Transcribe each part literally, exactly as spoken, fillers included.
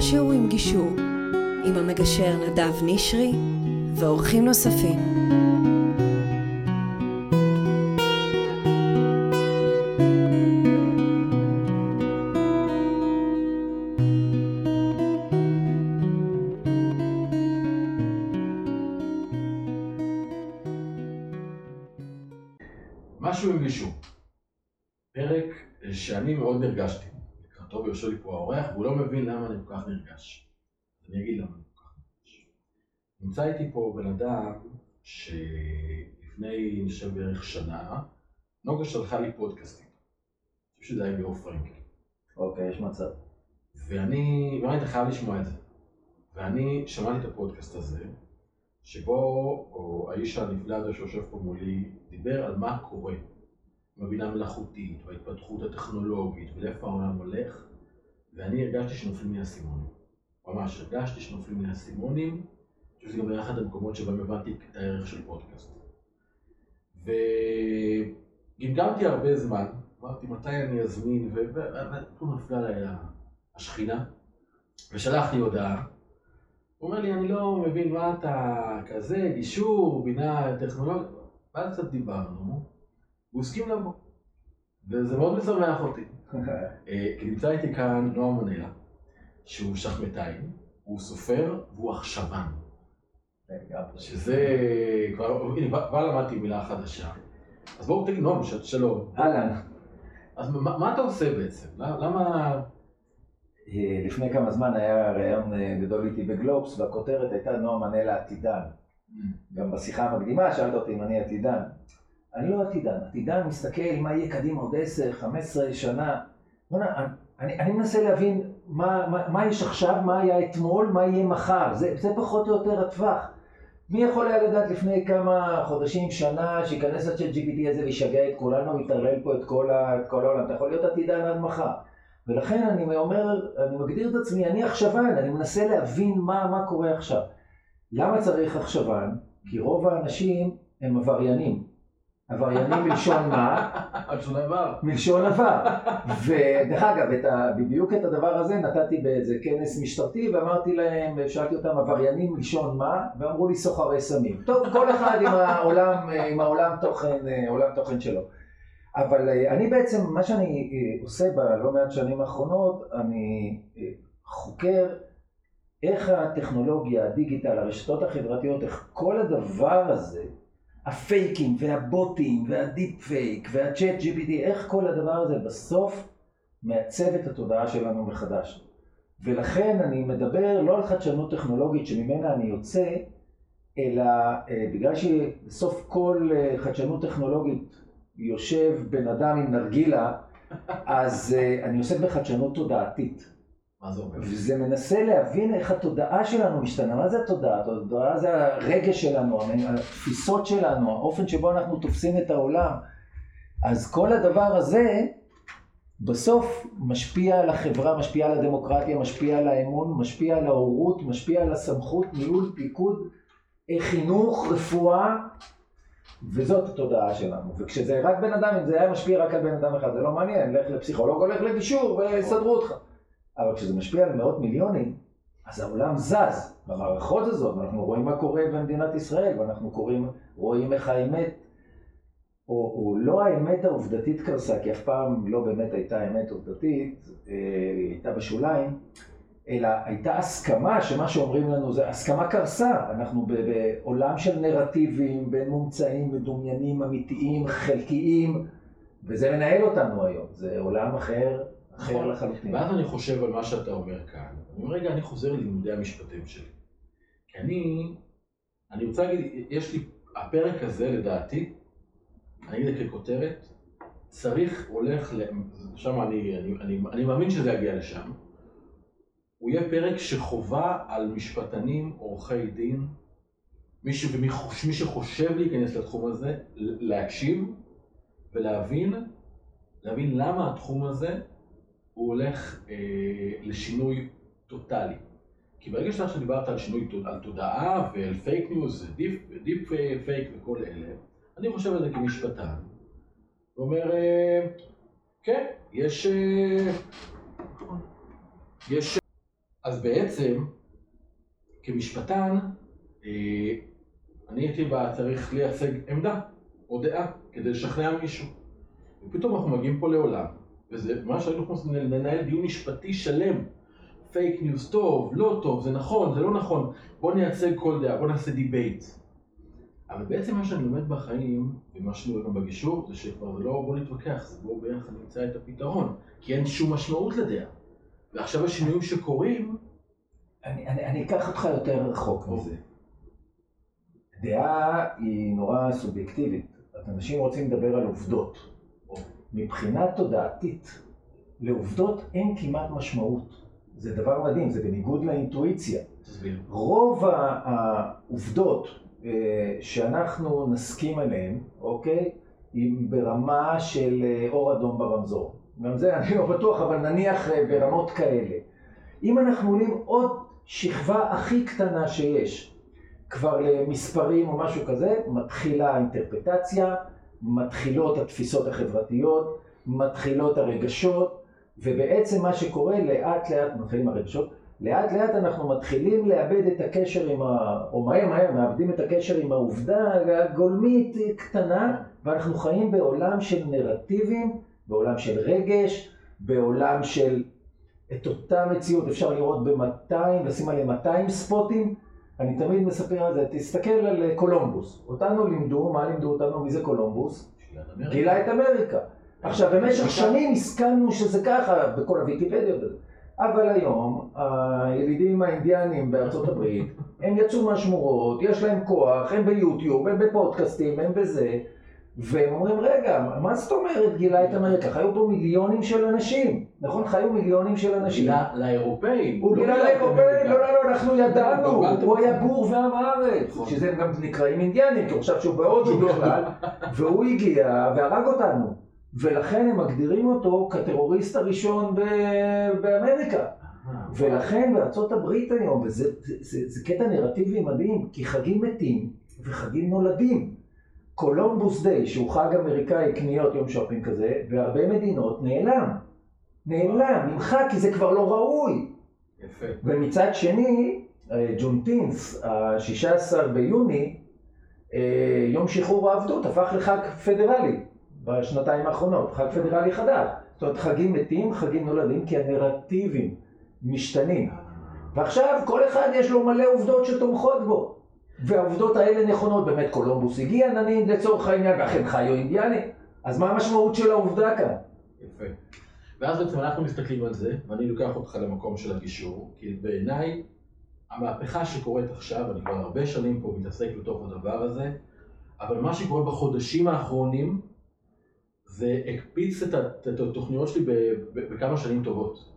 משהו עם גישור, עם המגשר נדב נשרי ואורחים נוספים. משהו עם גישור, פרק שאני מאוד נרגשתי, לקראתו ויושב לי פה האורח, והוא לא מבין למה אני כל כך נרגש. אני אגיד למה אני כל כך נרגש. נמצא איתי פה בן אדם שלפני נשב בערך שנה, נוגה שלחה לי פודקאסטים. אני חושב שזה היה ביוב פרנקל. אוקיי, יש מצב. ואני, ואני חייב לשמוע את זה. ואני שמעתי את הפודקאסט הזה, שבו האיש הנפלא הזה שיושב פה מולי דיבר על מה קורה בבינה מלאכותית וההתפתחות הטכנולוגית ולאיפה העולם הולך, ואני הרגשתי שנופלים לי הסימונים. ממש הרגשתי שנופלים לי הסימונים, שזה גם היה אחד המקומות שבהם הבנתי את הערך של פודקאסט. וגמגמתי הרבה זמן, אמרתי מתי אני אזמין, והוא נפלה עליי השכינה, ושלח לי הודעה. הוא אומר לי, אני לא מבין מה אתה כזה, גישור, בינה, טכנולוגיה, ואז קצת דיברנו, והוא הסכים לבוא, וזה מאוד משמח אותי. כי נמצא איתי כאן נועם מנלה, שהוא שחמטאי, הוא סופר והוא עכשוון. שזה כבר, הנה, כבר למדתי מילה חדשה. אז בואו תגיד, נועם, שלום. הלאה. אז מה אתה עושה בעצם? למה... לפני כמה זמן היה ראיון גדול איתי בגלובס, והכותרת הייתה נועם מנלה עתידן. גם בשיחה המקדימה שאלת אותי אם אני עתידן. אני לא עתידן, עתידן מסתכל מה יהיה קדימה עוד עשר, חמש עשרה שנה. אני מנסה להבין מה יש עכשיו, מה היה אתמול, מה יהיה מחר. זה פחות או יותר הטווח. מי יכול היה לדעת לפני כמה חודשים, שנה, שיכנס לצ'אט ג'י פי טי הזה וישגע את כולנו, יתערער פה את כל העולם. אתה יכול להיות עתידן עד מחר. ולכן אני אומר, אני מגדיר את עצמי, אני עכשוון, אני מנסה להבין מה, מה קורה עכשיו. למה צריך עכשוון? כי רוב האנשים הם עבריינים. עבריינים מלשון מה? מלשון עבר. מלשון עבר. ודרך אגב, בדיוק את הדבר הזה נתתי באיזה כנס משטרתי ואמרתי להם, שאלתי אותם עבריינים מלשון מה? ואמרו לי סוחרי סמים. טוב, כל אחד עם העולם, עם העולם תוכן, עולם תוכן שלו. אבל אני בעצם, מה שאני עושה בלא מעט שנים האחרונות, אני חוקר איך הטכנולוגיה, הדיגיטל, הרשתות החברתיות, איך כל הדבר הזה, הפייקים והבוטים והדיפ פייק והצ'אט ג'י פי טי, איך כל הדבר הזה בסוף מעצב את התודעה שלנו מחדש. ולכן אני מדבר לא על חדשנות טכנולוגית שממנה אני יוצא, אלא בגלל שבסוף כל חדשנות טכנולוגית, יושב בן אדם עם נרגילה, אז uh, אני עוסק בחדשנות תודעתית. מה זה אומר? וזה מנסה להבין איך התודעה שלנו משתנה. מה זה התודעה? התודעה זה הרגש שלנו, התפיסות שלנו, האופן שבו אנחנו תופסים את העולם. אז כל הדבר הזה בסוף משפיע על החברה, משפיע על הדמוקרטיה, משפיע על האמון, משפיע על ההורות, משפיע על הסמכות, ניהול, פיקוד, חינוך, רפואה. וזאת התודעה שלנו, וכשזה רק בן אדם, אם זה היה משפיע רק על בן אדם אחד, זה לא מעניין, לך לפסיכולוג, הולך לגישור ויסדרו אותך. אבל כשזה משפיע על מאות מיליונים, אז העולם זז, במערכות הזאת, ואנחנו רואים מה קורה במדינת ישראל, ואנחנו קוראים, רואים איך האמת, או, או לא האמת העובדתית קרסה, כי אף פעם לא באמת הייתה אמת עובדתית, הייתה בשוליים, אלא הייתה הסכמה שמה שאומרים לנו זה הסכמה קרסה. אנחנו בעולם של נרטיבים, בין מומצאים, מדומיינים, אמיתיים, חלקיים, וזה מנהל אותנו היום. זה עולם אחר, אחר לחלוטין. ואז אני חושב על מה שאתה אומר כאן. אני אומר, רגע, אני חוזר ללימודי המשפטים שלי. כי אני, אני רוצה להגיד, יש לי, הפרק הזה לדעתי, אני אגיד את ככותרת, צריך הולך, שם אני, אני, אני, אני מאמין שזה יגיע לשם, הוא יהיה פרק שחובה על משפטנים, עורכי דין, מי שחושב להיכנס לתחום הזה, להקשיב ולהבין, להבין למה התחום הזה הוא הולך לשינוי טוטלי. כי ברגע שלך שדיברת על שינוי, על תודעה ועל פייק ניוז, דיפ פייק וכל אלה, אני חושב על זה כמשפטן. הוא אומר, כן, יש... יש... אז בעצם, כמשפטן, אני הייתי בה צריך לייצג עמדה או דעה כדי לשכנע מישהו. ופתאום אנחנו מגיעים פה לעולם, וזה מה שאנחנו ננהל דיון משפטי שלם. פייק ניוז טוב, לא טוב, זה נכון, זה לא נכון, בוא נייצג כל דעה, בוא נעשה דיבייט. אבל בעצם מה שאני לומד בחיים, ומה שאני רואה גם בגישור, זה שכבר זה לא בוא נתווכח, זה בוא ביחד נמצא את הפתרון, כי אין שום משמעות לדעה. ועכשיו השינויים שקורים... אני, אני, אני אקח אותך יותר רחוק מזה. דעה היא נורא סובייקטיבית. אנשים רוצים לדבר על עובדות. מבחינה תודעתית, לעובדות אין כמעט משמעות. זה דבר מדהים, זה בניגוד לאינטואיציה. תסביר. רוב העובדות שאנחנו נסכים עליהן, אוקיי, היא ברמה של אור אדום ברמזור. גם זה אני לא בטוח, אבל נניח ברמות כאלה. אם אנחנו עולים עוד שכבה הכי קטנה שיש, כבר למספרים או משהו כזה, מתחילה האינטרפרטציה, מתחילות התפיסות החברתיות, מתחילות הרגשות, ובעצם מה שקורה לאט לאט, מתחילים הרגשות, לאט לאט אנחנו מתחילים לאבד את הקשר עם, ה... או מהר מהר, מאבדים את הקשר עם העובדה הגולמית קטנה, ואנחנו חיים בעולם של נרטיבים, בעולם של רגש, בעולם של את אותה מציאות, אפשר לראות ב-מאתיים, לשים עליהם מאתיים ספוטים, אני תמיד מספר על זה, תסתכל על קולומבוס, אותנו לימדו, מה לימדו אותנו, מי זה קולומבוס? גילה את אמריקה. עכשיו, במשך שנים הסכמנו שזה ככה, בכל הוויקיפדיה, אבל היום, הילידים האינדיאנים בארצות הברית, הם יצאו מהשמורות, יש להם כוח, הם ביוטיוב, הם בפודקאסטים, הם בזה, והם אומרים, רגע, מה זאת אומרת גילה את אמריקה? חיו פה מיליונים של אנשים, נכון? חיו מיליונים של אנשים. גילה לאירופאים. הוא גילה לאירופאים, לא, לא, לא, אנחנו ידענו, הוא היה בור ועם הארץ. שזה גם נקראים אינדיאנים, כי הוא חושב שהוא בהודו בכלל, והוא הגיע והרג אותנו. ולכן הם מגדירים אותו כטרוריסט הראשון באמריקה. ולכן בארצות הברית היום, וזה קטע נרטיבי מדהים, כי חגים מתים וחגים נולדים. קולומבוס דיי, שהוא חג אמריקאי, קניות יום שופינג כזה, והרבה מדינות נעלם. נעלם, נמחק, כי זה כבר לא ראוי. יפה. ומצד שני, ג'ונטינס, ה-שישה עשר ביוני, יום שחרור העבדות, הפך לחג פדרלי, בשנתיים האחרונות, חג פדרלי חדש. זאת אומרת, חגים מתים, חגים נולדים, כי הנרטיבים משתנים. ועכשיו כל אחד יש לו מלא עובדות שתומכות בו. והעובדות האלה נכונות, באמת קולומבוס הגיע נניח לצורך העניין, ואכן חיו אינדיאני, אז מה המשמעות של העובדה כאן? יפה. ואז בעצם אנחנו מסתכלים על זה, ואני לוקח אותך למקום של הגישור, כי בעיניי המהפכה שקורית עכשיו, אני כבר הרבה שנים פה מתעסק בתוך הדבר הזה, אבל מה שקורה בחודשים האחרונים, זה הקפיץ את התוכניות שלי בכמה שנים טובות.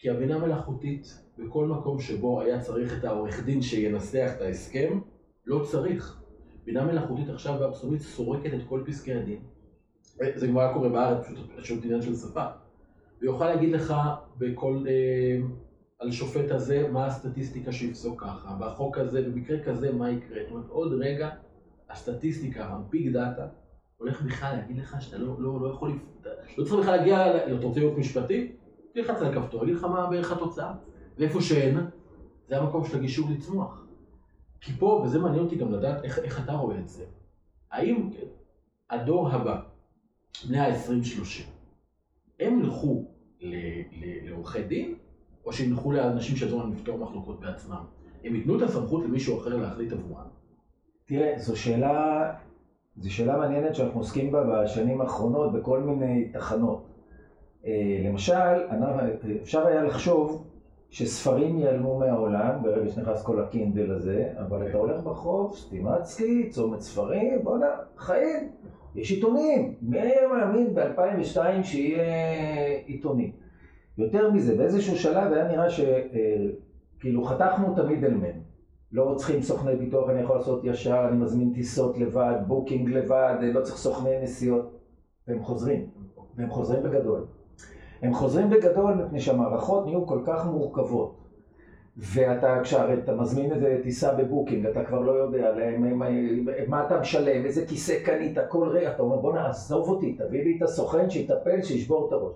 כי הבינה מלאכותית, בכל מקום שבו היה צריך את העורך דין שינסח את ההסכם, לא צריך. בינה מלאכותית עכשיו והאבסולוטית סורקת את כל פסקי הדין. זה כבר קורה בארץ, פשוט עניין של שפה. ויוכל להגיד לך בכל, אה, על שופט הזה מה הסטטיסטיקה שיפסוק ככה, והחוק הזה, במקרה כזה מה יקרה. זאת אומרת, עוד רגע, הסטטיסטיקה, הביג דאטה, הולך בכלל להגיד לך שאתה לא, לא, לא יכול... לא צריך בכלל להגיע לתורציות משפטית, תלחץ על כפתור, להגיד לך מה בערך התוצאה. ואיפה שאין, זה המקום של הגישור לצמוח. כי פה, וזה מעניין אותי גם לדעת איך, איך אתה רואה את זה, האם הדור הבא, בני ה-עשרים שלושים, הם ילכו לעורכי דין, או שהם ילכו לאנשים שעזרו להם לפתור מחלוקות בעצמם? הם ייתנו את הסמכות למישהו אחר להחליט עבורם? תראה, זו שאלה, זו שאלה מעניינת שאנחנו עוסקים בה בשנים האחרונות בכל מיני תחנות. למשל, אפשר היה לחשוב שספרים ייעלמו מהעולם, ברגע שנכנס כל הקינדל הזה, אבל אתה הולך בחוף, סטימצקי, צומת ספרים, בוא'נה, חיים, יש עיתונים. מי היה מאמין ב-אלפיים ושתיים שיהיה עיתונים? יותר מזה, באיזשהו שלב היה נראה שכאילו חתכנו תמיד אל מן. לא צריכים סוכני ביטוח, אני יכול לעשות ישר, אני מזמין טיסות לבד, בוקינג לבד, לא צריך סוכני נסיעות, והם חוזרים, והם חוזרים בגדול. הם חוזרים בגדול מפני שהמערכות נהיו כל כך מורכבות. ואתה כשאתה מזמין איזה טיסה בבוקינג, אתה כבר לא יודע עליהם, מה אתה משלם, איזה כיסא קנית, כל רגע, אתה אומר בוא נעזוב אותי, תביא לי את הסוכן שיטפל, שישבור את הראש.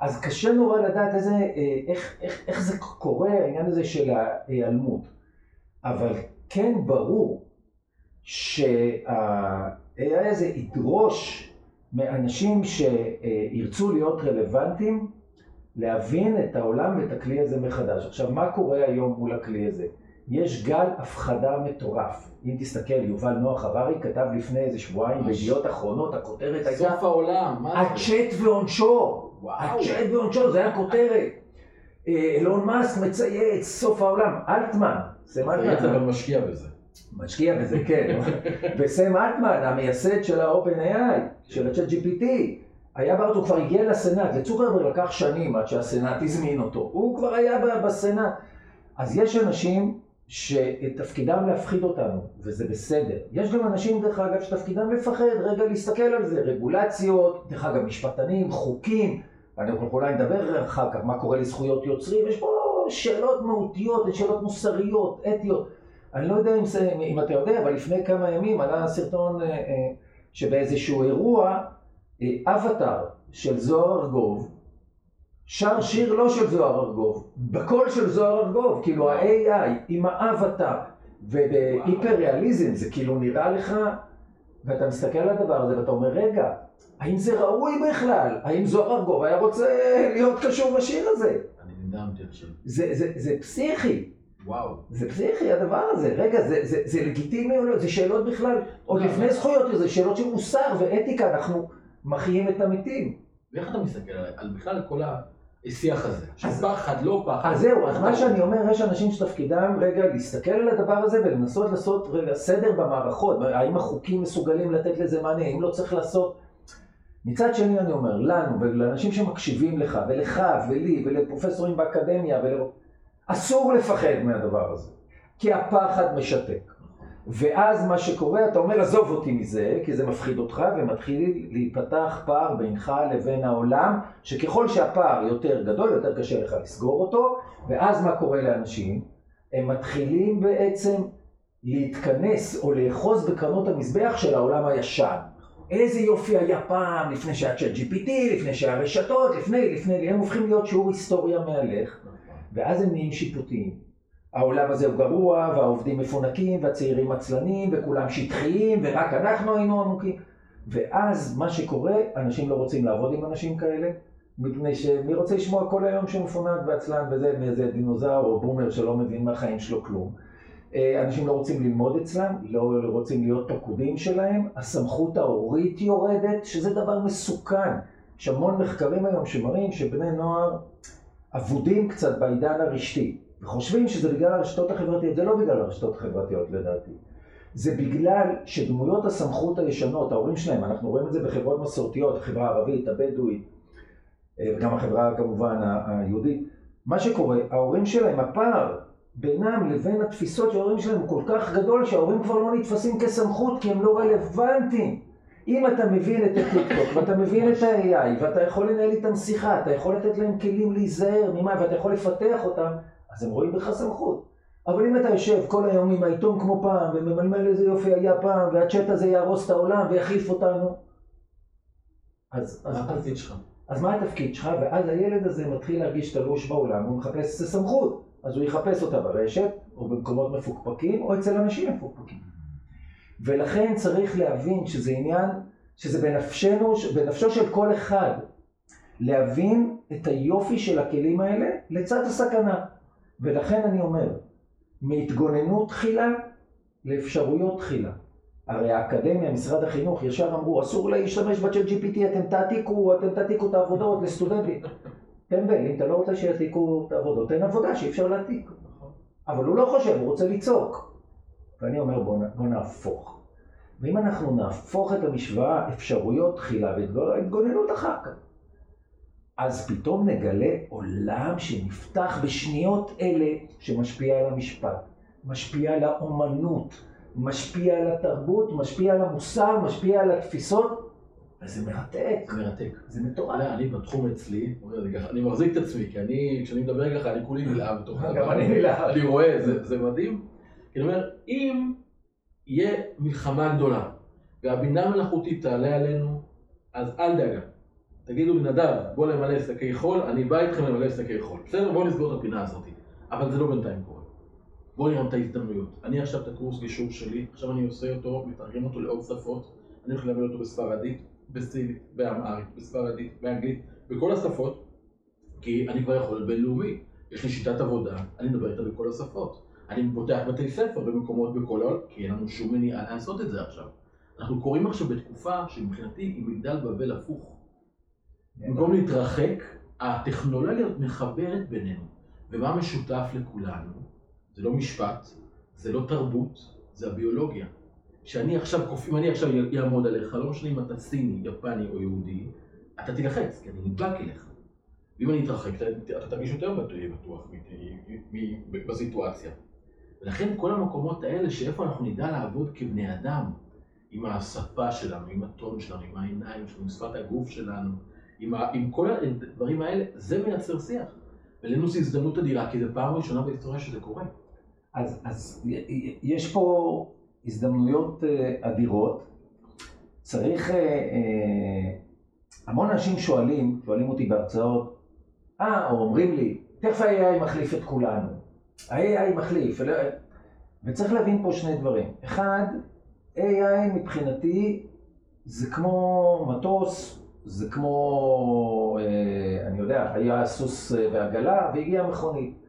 אז קשה נורא לדעת איזה, איך, איך, איך זה קורה, העניין הזה של ההיעלמות. אבל כן ברור שה-איי איי הזה ידרוש מאנשים שירצו להיות רלוונטיים, להבין את העולם ואת הכלי הזה מחדש. עכשיו, מה קורה היום מול הכלי הזה? יש גל הפחדה מטורף. אם תסתכל, יובל נוח הררי כתב לפני איזה שבועיים בידיעות אחרונות, הכותרת הייתה... סוף העולם. הצ'אט ועונשו. הצ'אט ועונשו, זה היה כותרת. אילון מאסק מצייץ, סוף העולם. אלטמן. סם אלטמן. אתה גם משקיע בזה. משקיע בזה, כן. וסם אלטמן, המייסד של ה-OpenAI, של ה-ChatGPT, היה בארץ, הוא כבר הגיע לסנאט, לצוקרברג לקח שנים עד שהסנאט הזמין אותו. הוא כבר היה בסנאט. אז יש אנשים שתפקידם להפחיד אותנו, וזה בסדר. יש גם אנשים, דרך אגב, שתפקידם לפחד, רגע להסתכל על זה, רגולציות, דרך אגב, משפטנים, חוקים, ואני אולי נדבר אחר כך מה קורה לזכויות יוצרים, יש פה שאלות מהותיות, שאלות מוסריות, אתיות. אני לא יודע אם, אם אתה יודע, אבל לפני כמה ימים עלה סרטון שבאיזשהו אירוע, אבטר של זוהר ארגוב, שר שיר לא של זוהר ארגוב, בקול של זוהר ארגוב, כאילו ה-איי איי עם האבטר, ובהיפר-ריאליזם זה כאילו נראה לך, ואתה מסתכל על הדבר הזה ואתה אומר, רגע, האם זה ראוי בכלל? האם זוהר ארגוב היה רוצה להיות קשור בשיר הזה? אני נדמתי עכשיו. זה, זה, זה פסיכי. וואו. זה פסיכי הדבר הזה, רגע, זה, זה, זה לגיטימי או לא? זה שאלות בכלל, עוד לפני זכויות, זה שאלות של מוסר ואתיקה, אנחנו מחיים את המתים. ואיך אתה מסתכל עליי? על בכלל כל השיח הזה, שפחד, לא פחד. אז זהו, אז מה שאני אומר, יש אנשים שתפקידם רגע להסתכל על הדבר הזה ולנסות לעשות רגע סדר במערכות, האם החוקים מסוגלים לתת לזה מענה, אם לא צריך לעשות. מצד שני אני אומר, לנו ולאנשים שמקשיבים לך ולך ולי ולפרופסורים באקדמיה, אסור לפחד מהדבר הזה, כי הפחד משתק. ואז מה שקורה, אתה אומר, עזוב אותי מזה, כי זה מפחיד אותך, ומתחיל להיפתח פער בינך לבין העולם, שככל שהפער יותר גדול, יותר קשה לך לסגור אותו, ואז מה קורה לאנשים? הם מתחילים בעצם להתכנס או לאחוז בקרנות המזבח של העולם הישן. איזה יופי היה פעם, לפני שהיה צ'אט ג'י פי טי, לפני שהיה רשתות, לפני, לפני, הם הופכים להיות שיעור היסטוריה מהלך, ואז הם נהיים שיפוטיים. העולם הזה הוא גרוע, והעובדים מפונקים, והצעירים עצלנים, וכולם שטחיים, ורק אנחנו היינו עמוקים. ואז מה שקורה, אנשים לא רוצים לעבוד עם אנשים כאלה, מפני שמי רוצה לשמוע כל היום שמפונק ועצלן וזה, מאיזה דינוזאור או בומר שלא מבין מהחיים שלו כלום. אנשים לא רוצים ללמוד אצלם, לא רוצים להיות פקודים שלהם, הסמכות ההורית יורדת, שזה דבר מסוכן. יש המון מחקרים היום שמראים שבני נוער עבודים קצת בעידן הרשתי. וחושבים שזה בגלל הרשתות החברתיות, זה לא בגלל הרשתות החברתיות לדעתי. זה בגלל שדמויות הסמכות הישנות, ההורים שלהם, אנחנו רואים את זה בחברות מסורתיות, החברה הערבית, הבדואית, וגם החברה כמובן היהודית. מה שקורה, ההורים שלהם, הפער בינם לבין התפיסות של ההורים שלהם הוא כל כך גדול, שההורים כבר לא נתפסים כסמכות, כי הם לא רלוונטיים. אם אתה מבין את הטיקטוק, ואתה מבין את ה-איי איי, ואתה יכול לנהל איתם שיחה, אתה יכול לתת להם כלים להיזהר ממה, ואתה יכול לפתח אותם, אז הם רואים בך סמכות. אבל אם אתה יושב כל היום עם העיתון כמו פעם, וממלמל איזה יופי היה פעם, והצ'אט הזה יהרוס את העולם ויחליף אותנו, אז... מה התפקיד שלך? אז מה התפקיד שלך? ואז הילד הזה מתחיל להרגיש תלוש בעולם, הוא מחפש את הסמכות. אז הוא יחפש אותה ברשת, או במקומות מפוקפקים, או אצל אנשים מפוקפקים. ולכן צריך להבין שזה עניין, שזה בנפשנו, בנפשו של כל אחד, להבין את היופי של הכלים האלה לצד הסכנה. ולכן אני אומר, מהתגוננות תחילה לאפשרויות תחילה. הרי האקדמיה, משרד החינוך, ישר אמרו, אסור להשתמש בצ'אט ג'י פי טי, אתם תעתיקו, אתם תעתיקו את העבודות לסטודנטים. תמבל, אם אתה לא רוצה שיעתיקו את העבודות, אין עבודה שאפשר להעתיק. אבל הוא לא חושב, הוא רוצה ליצוק. ואני אומר, בוא נהפוך. ואם אנחנו נהפוך את המשוואה, אפשרויות תחילה והתגוננות אחר כך, אז פתאום נגלה עולם שנפתח בשניות אלה שמשפיע על המשפט, משפיע על האומנות, משפיע על התרבות, משפיע על המוסר, משפיע על התפיסות, וזה מרתק. זה מרתק. זה מטורף. אני בתחום אצלי, אני מחזיק את עצמי, כי אני, כשאני מדבר ככה, אני כולי נלהב בתוך הדבר. גם אני נלהב. אני רואה, זה מדהים. אני אומר, אם יהיה מלחמה גדולה, והבינה מלאכותית תעלה עלינו, אז אל דאגה. תגידו לנדב, בוא למלא שקי חול, אני בא איתכם למלא שקי חול. בסדר, בוא נסגור את הפינה הזאת. אבל זה לא בינתיים קורה. בוא נראה את ההזדמנויות. אני עכשיו את הקורס גישור שלי, עכשיו אני עושה אותו, מתרגם אותו לעוד שפות. אני הולך ללמד אותו בספרדית, בסינית, באמהרית, בספרדית, באנגלית, בכל השפות, כי אני כבר יכול להיות בינלאומי. יש לי שיטת עבודה, אני מדבר איתה בכל השפות. אני פותח בתי ספר במקומות בכל העולם, כי אין לנו שום מניעה לעשות את זה עכשיו. אנחנו קוראים עכשיו בתקופה שמבחינתי היא מגדל בבל הפוך. במקום להתרחק, הטכנולוגיה מחברת בינינו. ומה משותף לכולנו? זה לא משפט, זה לא תרבות, זה הביולוגיה. שאני עכשיו, אם אני עכשיו יעמוד עליך, לא משנה אם אתה סיני, יפני או יהודי, אתה תלחץ, כי אני נדבק אליך. ואם אני אתרחק, אתה תרגיש יותר בטוח בסיטואציה. ולכן כל המקומות האלה שאיפה אנחנו נדע לעבוד כבני אדם, עם השפה שלנו, עם הטון שלנו, עם העיניים שלנו, עם שפת הגוף שלנו, עם, עם כל הדברים האלה, זה מייצר שיח. ולנו זו הזדמנות אדירה, כי זו פעם ראשונה בהיסטוריה שזה קורה. אז, אז יש פה הזדמנויות אדירות. צריך... המון אנשים שואלים, שואלים אותי בהרצאות, אה, או אומרים לי, תכף ה-איי איי מחליף את כולנו. ה-איי איי מחליף. וצריך להבין פה שני דברים. אחד, איי איי מבחינתי זה כמו מטוס, זה כמו, אה, אני יודע, היה סוס ועגלה והגיעה מכונית.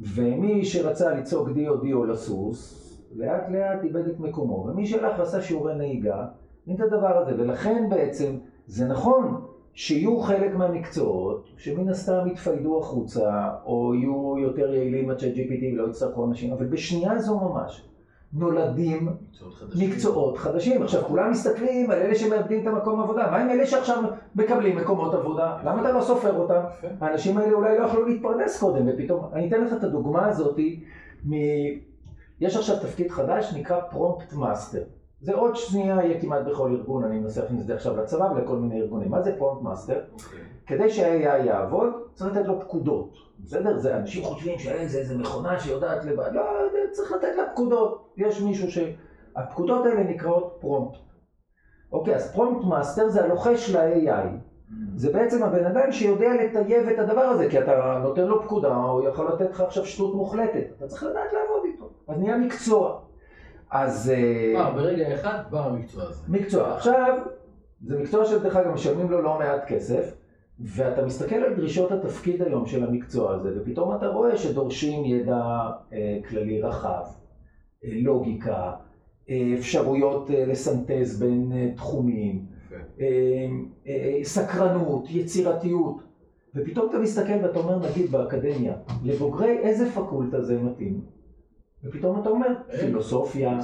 ומי שרצה לצעוק דיו דיו לסוס, לאט לאט איבד את מקומו. ומי שלך עשה שיעורי נהיגה, אין את הדבר הזה. ולכן בעצם, זה נכון שיהיו חלק מהמקצועות שמן הסתם יתפיידו החוצה, או יהיו יותר יעילים עד שה-ג'י פי טי לא יצטרכו אנשים, אבל בשנייה זו ממש. נולדים מקצועות חדשים. מקצועות חדשים. עכשיו, כולם מסתכלים על אלה שמאבדים את המקום עבודה. מה עם אלה שעכשיו מקבלים מקומות עבודה? למה אתה לא סופר אותם? האנשים האלה אולי לא יכלו להתפרנס קודם, ופתאום... אני אתן לך את הדוגמה הזאת מ... יש עכשיו תפקיד חדש, נקרא פרומפט מאסטר. זה עוד שנייה יהיה כמעט בכל ארגון, אני מנסה להכניס את זה עכשיו לצבא ולכל מיני ארגונים. מה זה פרומפט מאסטר? כדי שה-איי איי יעבוד, צריך לתת לו פקודות. בסדר? זה אנשים חושבים שה-איי איי זה איזה מכונה שיודעת לבד. לא, צריך לתת לה פקודות. יש מישהו ש... הפקודות האלה נקראות פרומפט. אוקיי, אז פרומפט מאסטר זה הלוחש ל-איי איי. זה בעצם הבן אדם שיודע לטייב את הדבר הזה, כי אתה נותן לו פקודה, הוא יכול לתת לך עכשיו שטות מוחלטת. אתה צריך לדעת לעבוד איתו. אז נהיה מקצוע. אז... מה, ברגע אחד בא המקצוע הזה. מקצוע. עכשיו, זה מקצוע שדרך אגב משלמים לו לא מעט כסף, ואתה מסתכל על דרישות התפקיד היום של המקצוע הזה, ופתאום אתה רואה שדורשים ידע אה, כללי רחב, אה, לוגיקה, אה, אפשרויות אה, לסנטז בין אה, תחומים, okay. אה, אה, סקרנות, יצירתיות, ופתאום אתה מסתכל ואתה אומר, נגיד באקדמיה, לבוגרי איזה פקולטה זה מתאים? ופתאום אתה אומר, פילוסופיה,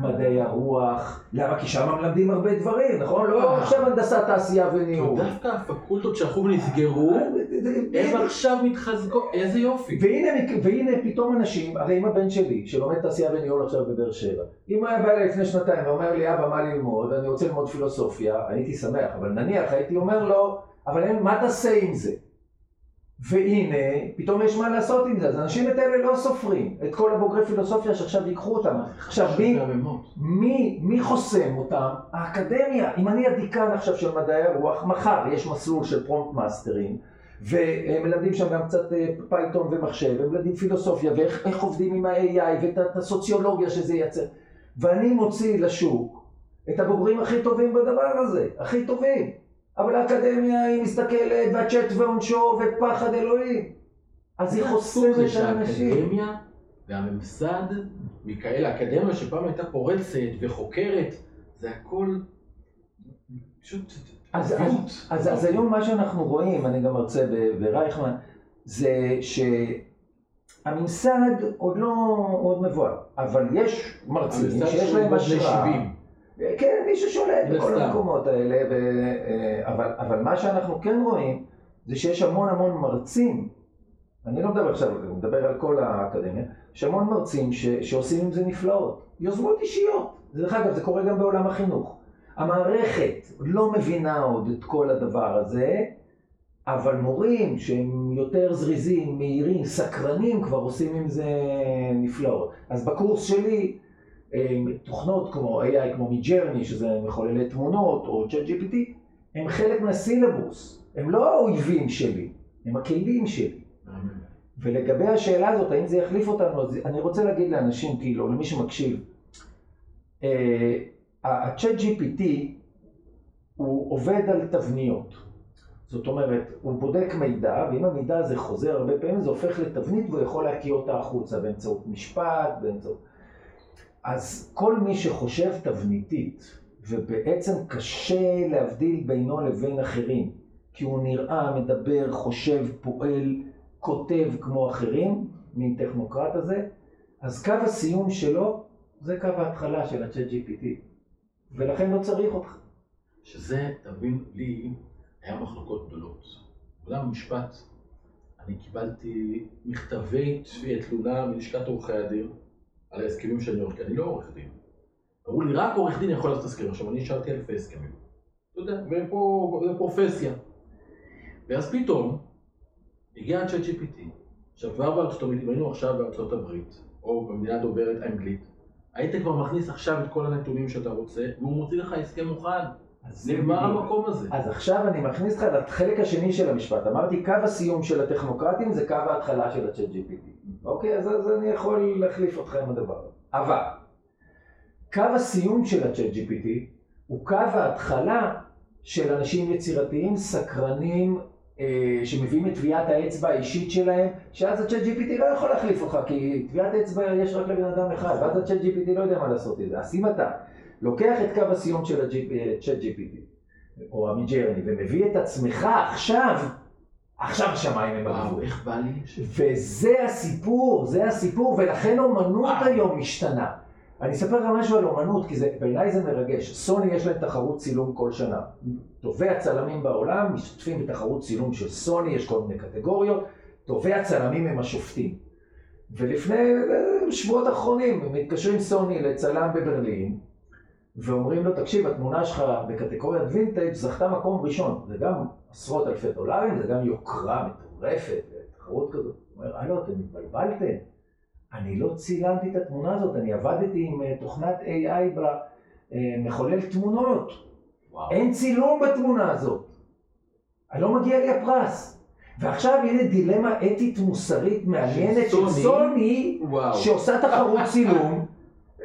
מדעי הרוח, למה? כי שם מלמדים הרבה דברים, נכון? לא עכשיו הנדסת תעשייה וניהול. דווקא הפקולטות שאנחנו נסגרו, הם עכשיו מתחזקו, איזה יופי. והנה פתאום אנשים, הרי עם הבן שלי, שלומד תעשייה וניהול עכשיו בבאר שבע, אם היה בא לי לפני שנתיים ואומר לי, אבא, מה ללמוד? אני רוצה ללמוד פילוסופיה, הייתי שמח, אבל נניח, הייתי אומר לו, אבל מה תעשה עם זה? והנה, פתאום יש מה לעשות עם זה, אז אנשים את אלה לא סופרים את כל הבוגרי פילוסופיה שעכשיו ייקחו אותם. עכשיו, מי, מי, מי חוסם אותם? האקדמיה. אם אני הדיקן עכשיו של מדעי הרוח, מחר יש מסלול של פרומפט מאסטרים, ומלמדים שם גם קצת פייתון ומחשב, ומלמדים פילוסופיה, ואיך עובדים עם ה-איי איי, ואת הסוציולוגיה שזה ייצר. ואני מוציא לשוק את הבוגרים הכי טובים בדבר הזה, הכי טובים. אבל האקדמיה היא מסתכלת, והצ'ט ועונשו, ופחד אלוהים. אז היא חוסמת את האנשים. האקדמיה והממסד, מכאלה, האקדמיה שפעם הייתה פורצת וחוקרת, זה הכל פשוט... אז, אז, אז, אז היום מה שאנחנו רואים, אני גם מרצה ברייכמן, זה שהממסד עוד לא עוד מבועל, אבל יש מרצים שיש להם השראה. כן, מישהו שולט בכל המקומות האלה, ו... אבל, אבל מה שאנחנו כן רואים זה שיש המון המון מרצים, אני לא מדבר עכשיו, אני מדבר על כל האקדמיה, יש המון מרצים ש... שעושים עם זה נפלאות, יוזמות אישיות, דרך אגב זה קורה גם בעולם החינוך. המערכת לא מבינה עוד את כל הדבר הזה, אבל מורים שהם יותר זריזים, מהירים, סקרנים כבר עושים עם זה נפלאות. אז בקורס שלי, תוכנות כמו איי איי, כמו מידג'רני, שזה מחוללי תמונות, או צ'אט ג'י פי טי, הם חלק מהסילבוס, הם לא האויבים שלי, הם הכלים שלי. ולגבי השאלה הזאת, האם זה יחליף אותנו, אני רוצה להגיד לאנשים, כאילו, למי שמקשיב, ה-ChatGPT הוא עובד על תבניות. זאת אומרת, הוא בודק מידע, ואם המידע הזה חוזר הרבה פעמים, זה הופך לתבנית, והוא יכול להקיא אותה החוצה, באמצעות משפט, באמצעות... אז כל מי שחושב תבניתית, ובעצם קשה להבדיל בינו לבין אחרים, כי הוא נראה, מדבר, חושב, פועל, כותב כמו אחרים, מין טכנוקרט הזה, אז קו הסיום שלו, זה קו ההתחלה של ה-ChatGPT, ולכן לא צריך אותך. שזה, תבין לי, היה מחלוקות גדולות. בעולם המשפט, אני קיבלתי מכתבי צפי תלונה מלשכת עורכי הדין, על ההסכמים שאני עורך, כי אני לא עורך דין. אמרו לי, רק עורך דין יכול לעשות הסכמים. עכשיו, אני השארתי אלפי הסכמים. אתה יודע, ופה, זה פרופסיה. ואז פתאום, הגיע ה-ChatGPT, שעבר בארצות הברית, היינו עכשיו בארצות הברית, או במדינה דוברת אנגלית, היית כבר מכניס עכשיו את כל הנתונים שאתה רוצה, והוא מוציא לך הסכם מוכן. נגמר המקום הזה. אז עכשיו אני מכניס לך לחלק השני של המשפט. אמרתי, קו הסיום של הטכנוקרטים זה קו ההתחלה של ה-ChatGPT. אוקיי, אז, אז אני יכול להחליף אותך עם הדבר. אבל, קו הסיום של ה-ChatGPT הוא קו ההתחלה של אנשים יצירתיים, סקרנים, אה, שמביאים את טביעת האצבע האישית שלהם, שאז ה-ChatGPT לא יכול להחליף אותך, כי טביעת האצבע יש רק לבן אדם אחד, ואז ה-ChatGPT לא יודע מה לעשות את זה. אז אם אתה לוקח את קו הסיום של ה-ChatGPT, או המידג'רני, ומביא את עצמך עכשיו, עכשיו השמיים הם בגבול. איך בא לי? וזה הסיפור, זה הסיפור, ולכן אומנות היום משתנה. אני אספר לך משהו על אומנות, כי בעיניי זה מרגש. סוני יש להם תחרות צילום כל שנה. טובי הצלמים בעולם משתתפים בתחרות צילום של סוני, יש כל מיני קטגוריות. טובי הצלמים הם השופטים. ולפני שבועות אחרונים הם התקשרו עם סוני לצלם בברלין, ואומרים לו, תקשיב, התמונה שלך בקטגוריית וינטג' זכתה מקום ראשון. זה גם עשרות אלפי דולרים, זה גם יוקרה מטורפת, תחרות כזאת. הוא אומר, אלו, אתם מתבלבלתם. אני לא צילמתי את התמונה הזאת, אני עבדתי עם תוכנת איי איי במחולל תמונות. וואו. אין צילום בתמונה הזאת. אני לא מגיע לי הפרס. ועכשיו הנה דילמה אתית מוסרית מעניינת של סוני, שעושה תחרות צילום,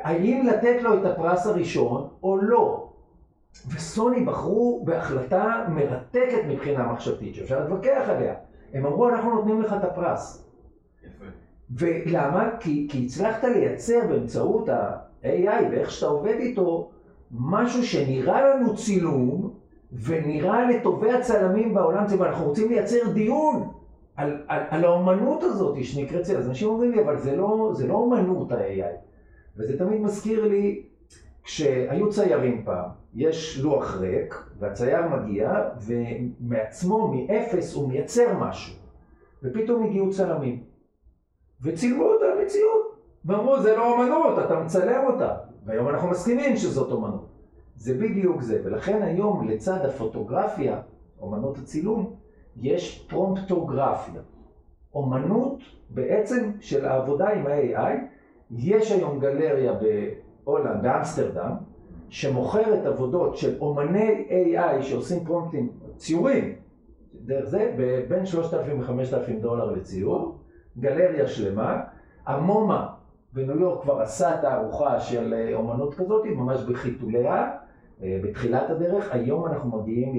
האם לתת לו את הפרס הראשון או לא. וסוני בחרו בהחלטה מרתקת מבחינה מחשבתית, שאפשר להתווכח עליה. הם אמרו, אנחנו נותנים לך את הפרס. יפה. ולמה? כי, כי הצלחת לייצר באמצעות ה-איי איי ואיך שאתה עובד איתו, משהו שנראה לנו צילום, ונראה לטובי הצלמים בעולם, ואנחנו רוצים לייצר דיון על, על, על האומנות הזאת שנקראת צלם. אז אנשים אומרים לי, אבל זה לא, זה לא אומנות ה-איי איי. וזה תמיד מזכיר לי, כשהיו ציירים פעם, יש לוח ריק, והצייר מגיע, ומעצמו, מאפס, הוא מייצר משהו. ופתאום הגיעו צלמים, וצילמו אותה מציאות. ואמרו, זה לא אומנות, אתה מצלם אותה. והיום אנחנו מסכימים שזאת אומנות. זה בדיוק זה, ולכן היום לצד הפוטוגרפיה, אומנות הצילום, יש פרומפטוגרפיה. אומנות בעצם של העבודה עם ה-איי איי, יש היום גלריה בהולנד, באמסטרדם, שמוכרת עבודות של אומני איי איי שעושים פרומפטים, ציורים, דרך זה, בין שלושת אלפים ל-חמשת אלפים דולר לציור, גלריה שלמה. המומה בניו יורק כבר עשה תערוכה של אומנות כזאת, ממש בחיתוליה, בתחילת הדרך. היום אנחנו מגיעים,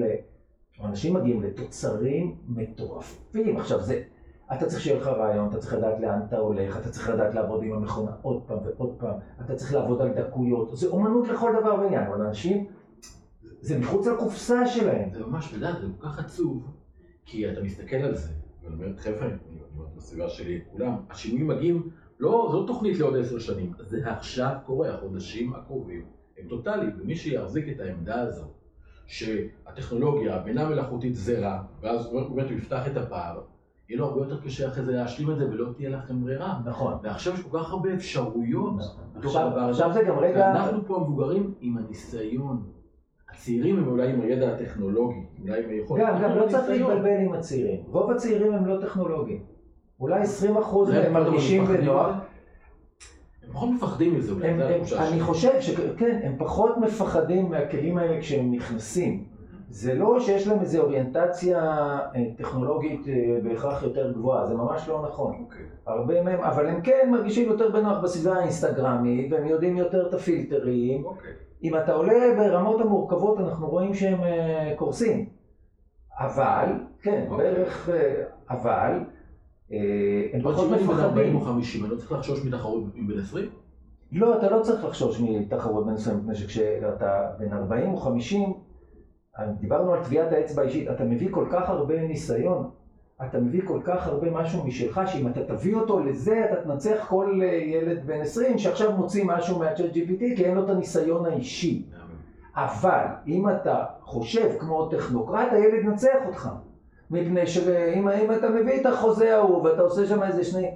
אנשים מגיעים לתוצרים מטורפים. עכשיו זה, אתה צריך שיהיה לך רעיון, אתה צריך לדעת לאן אתה הולך, אתה צריך לדעת לעבוד עם המכונה עוד פעם ועוד פעם, אתה צריך לעבוד על דקויות, זה אומנות לכל דבר בעניין, אבל אנשים, זה מחוץ לקופסה שלהם. זה ממש, אתה יודע, זה כל כך עצוב, כי אתה מסתכל על זה, ואני אומר, חבר'ה, אני אומר בסביבה שלי, כולם, השינויים מגיעים, לא, זו תוכנית לעוד עשר שנים, זה עכשיו קורה, החודשים הקרובים, הם טוטליים, ומי שיחזיק את העמדה הזו, שהטכנולוגיה, בינה מלאכותית זרה, ואז הוא יפתח את הפער, יהיה לו הרבה יותר קשה אחרי זה להשלים את זה, ולא תהיה לכם ברירה. נכון. ועכשיו יש כל כך הרבה אפשרויות. עכשיו, עכשיו זה גם רגע... אנחנו פה המבוגרים עם הניסיון. הצעירים הם אולי עם הידע הטכנולוגי, אולי עם היכולת. גם, גם לא צריך להתבלבל עם הצעירים. רוב הצעירים הם לא טכנולוגיים. אולי עשרים אחוז הם מרגישים בנוח. הם פחות מפחדים מזה, אולי. אני חושב שכן, הם פחות מפחדים מהכלים האלה כשהם נכנסים. זה לא שיש להם איזו אוריינטציה טכנולוגית בהכרח יותר גבוהה, זה ממש לא נכון. Okay. הרבה מהם, אבל הם כן מרגישים יותר בנוח בסביבה האינסטגרמית, והם יודעים יותר את הפילטרים. Okay. אם אתה עולה ברמות המורכבות, אנחנו רואים שהם uh, קורסים. אבל, כן, okay. בערך, uh, אבל, uh, הם פחות מפחדים. או חמישים, אני לא צריך לחשוש מתחרות בין עשרים? לא, אתה לא צריך לחשוש מתחרות בין עשרים, מפני שכשאתה בין ארבעים או חמישים, דיברנו על טביעת האצבע האישית, אתה מביא כל כך הרבה ניסיון, אתה מביא כל כך הרבה משהו משלך, שאם אתה תביא אותו לזה, אתה תנצח כל ילד בן עשרים, שעכשיו מוציא משהו מהצ'אט ג'י פי טי, כי אין לו את הניסיון האישי. אבל אם אתה חושב כמו טכנוקרט, הילד נצח אותך. מפני שאם אתה מביא את החוזה ההוא, ואתה עושה שם איזה שני,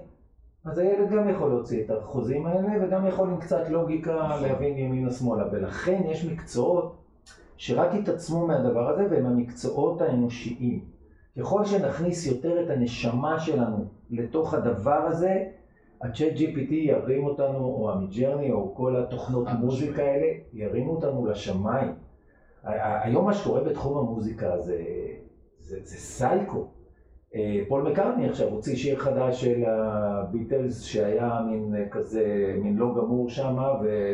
אז הילד גם יכול להוציא את החוזים האלה, וגם יכול עם קצת לוגיקה להבין ימינה שמאלה. ולכן יש מקצועות, שרק התעצמו מהדבר הזה, והם המקצועות האנושיים. ככל שנכניס יותר את הנשמה שלנו לתוך הדבר הזה, הצ'אט ג'י פי טי ירים אותנו, או המידג'רני, או כל התוכנות מוזיקה האלה, ירימו אותנו לשמיים. היום מה שקורה בתחום המוזיקה זה, זה, זה סייקו. פול מקרטני עכשיו הוציא שיר חדש של הביטלס, שהיה מין כזה, מין לא גמור שם,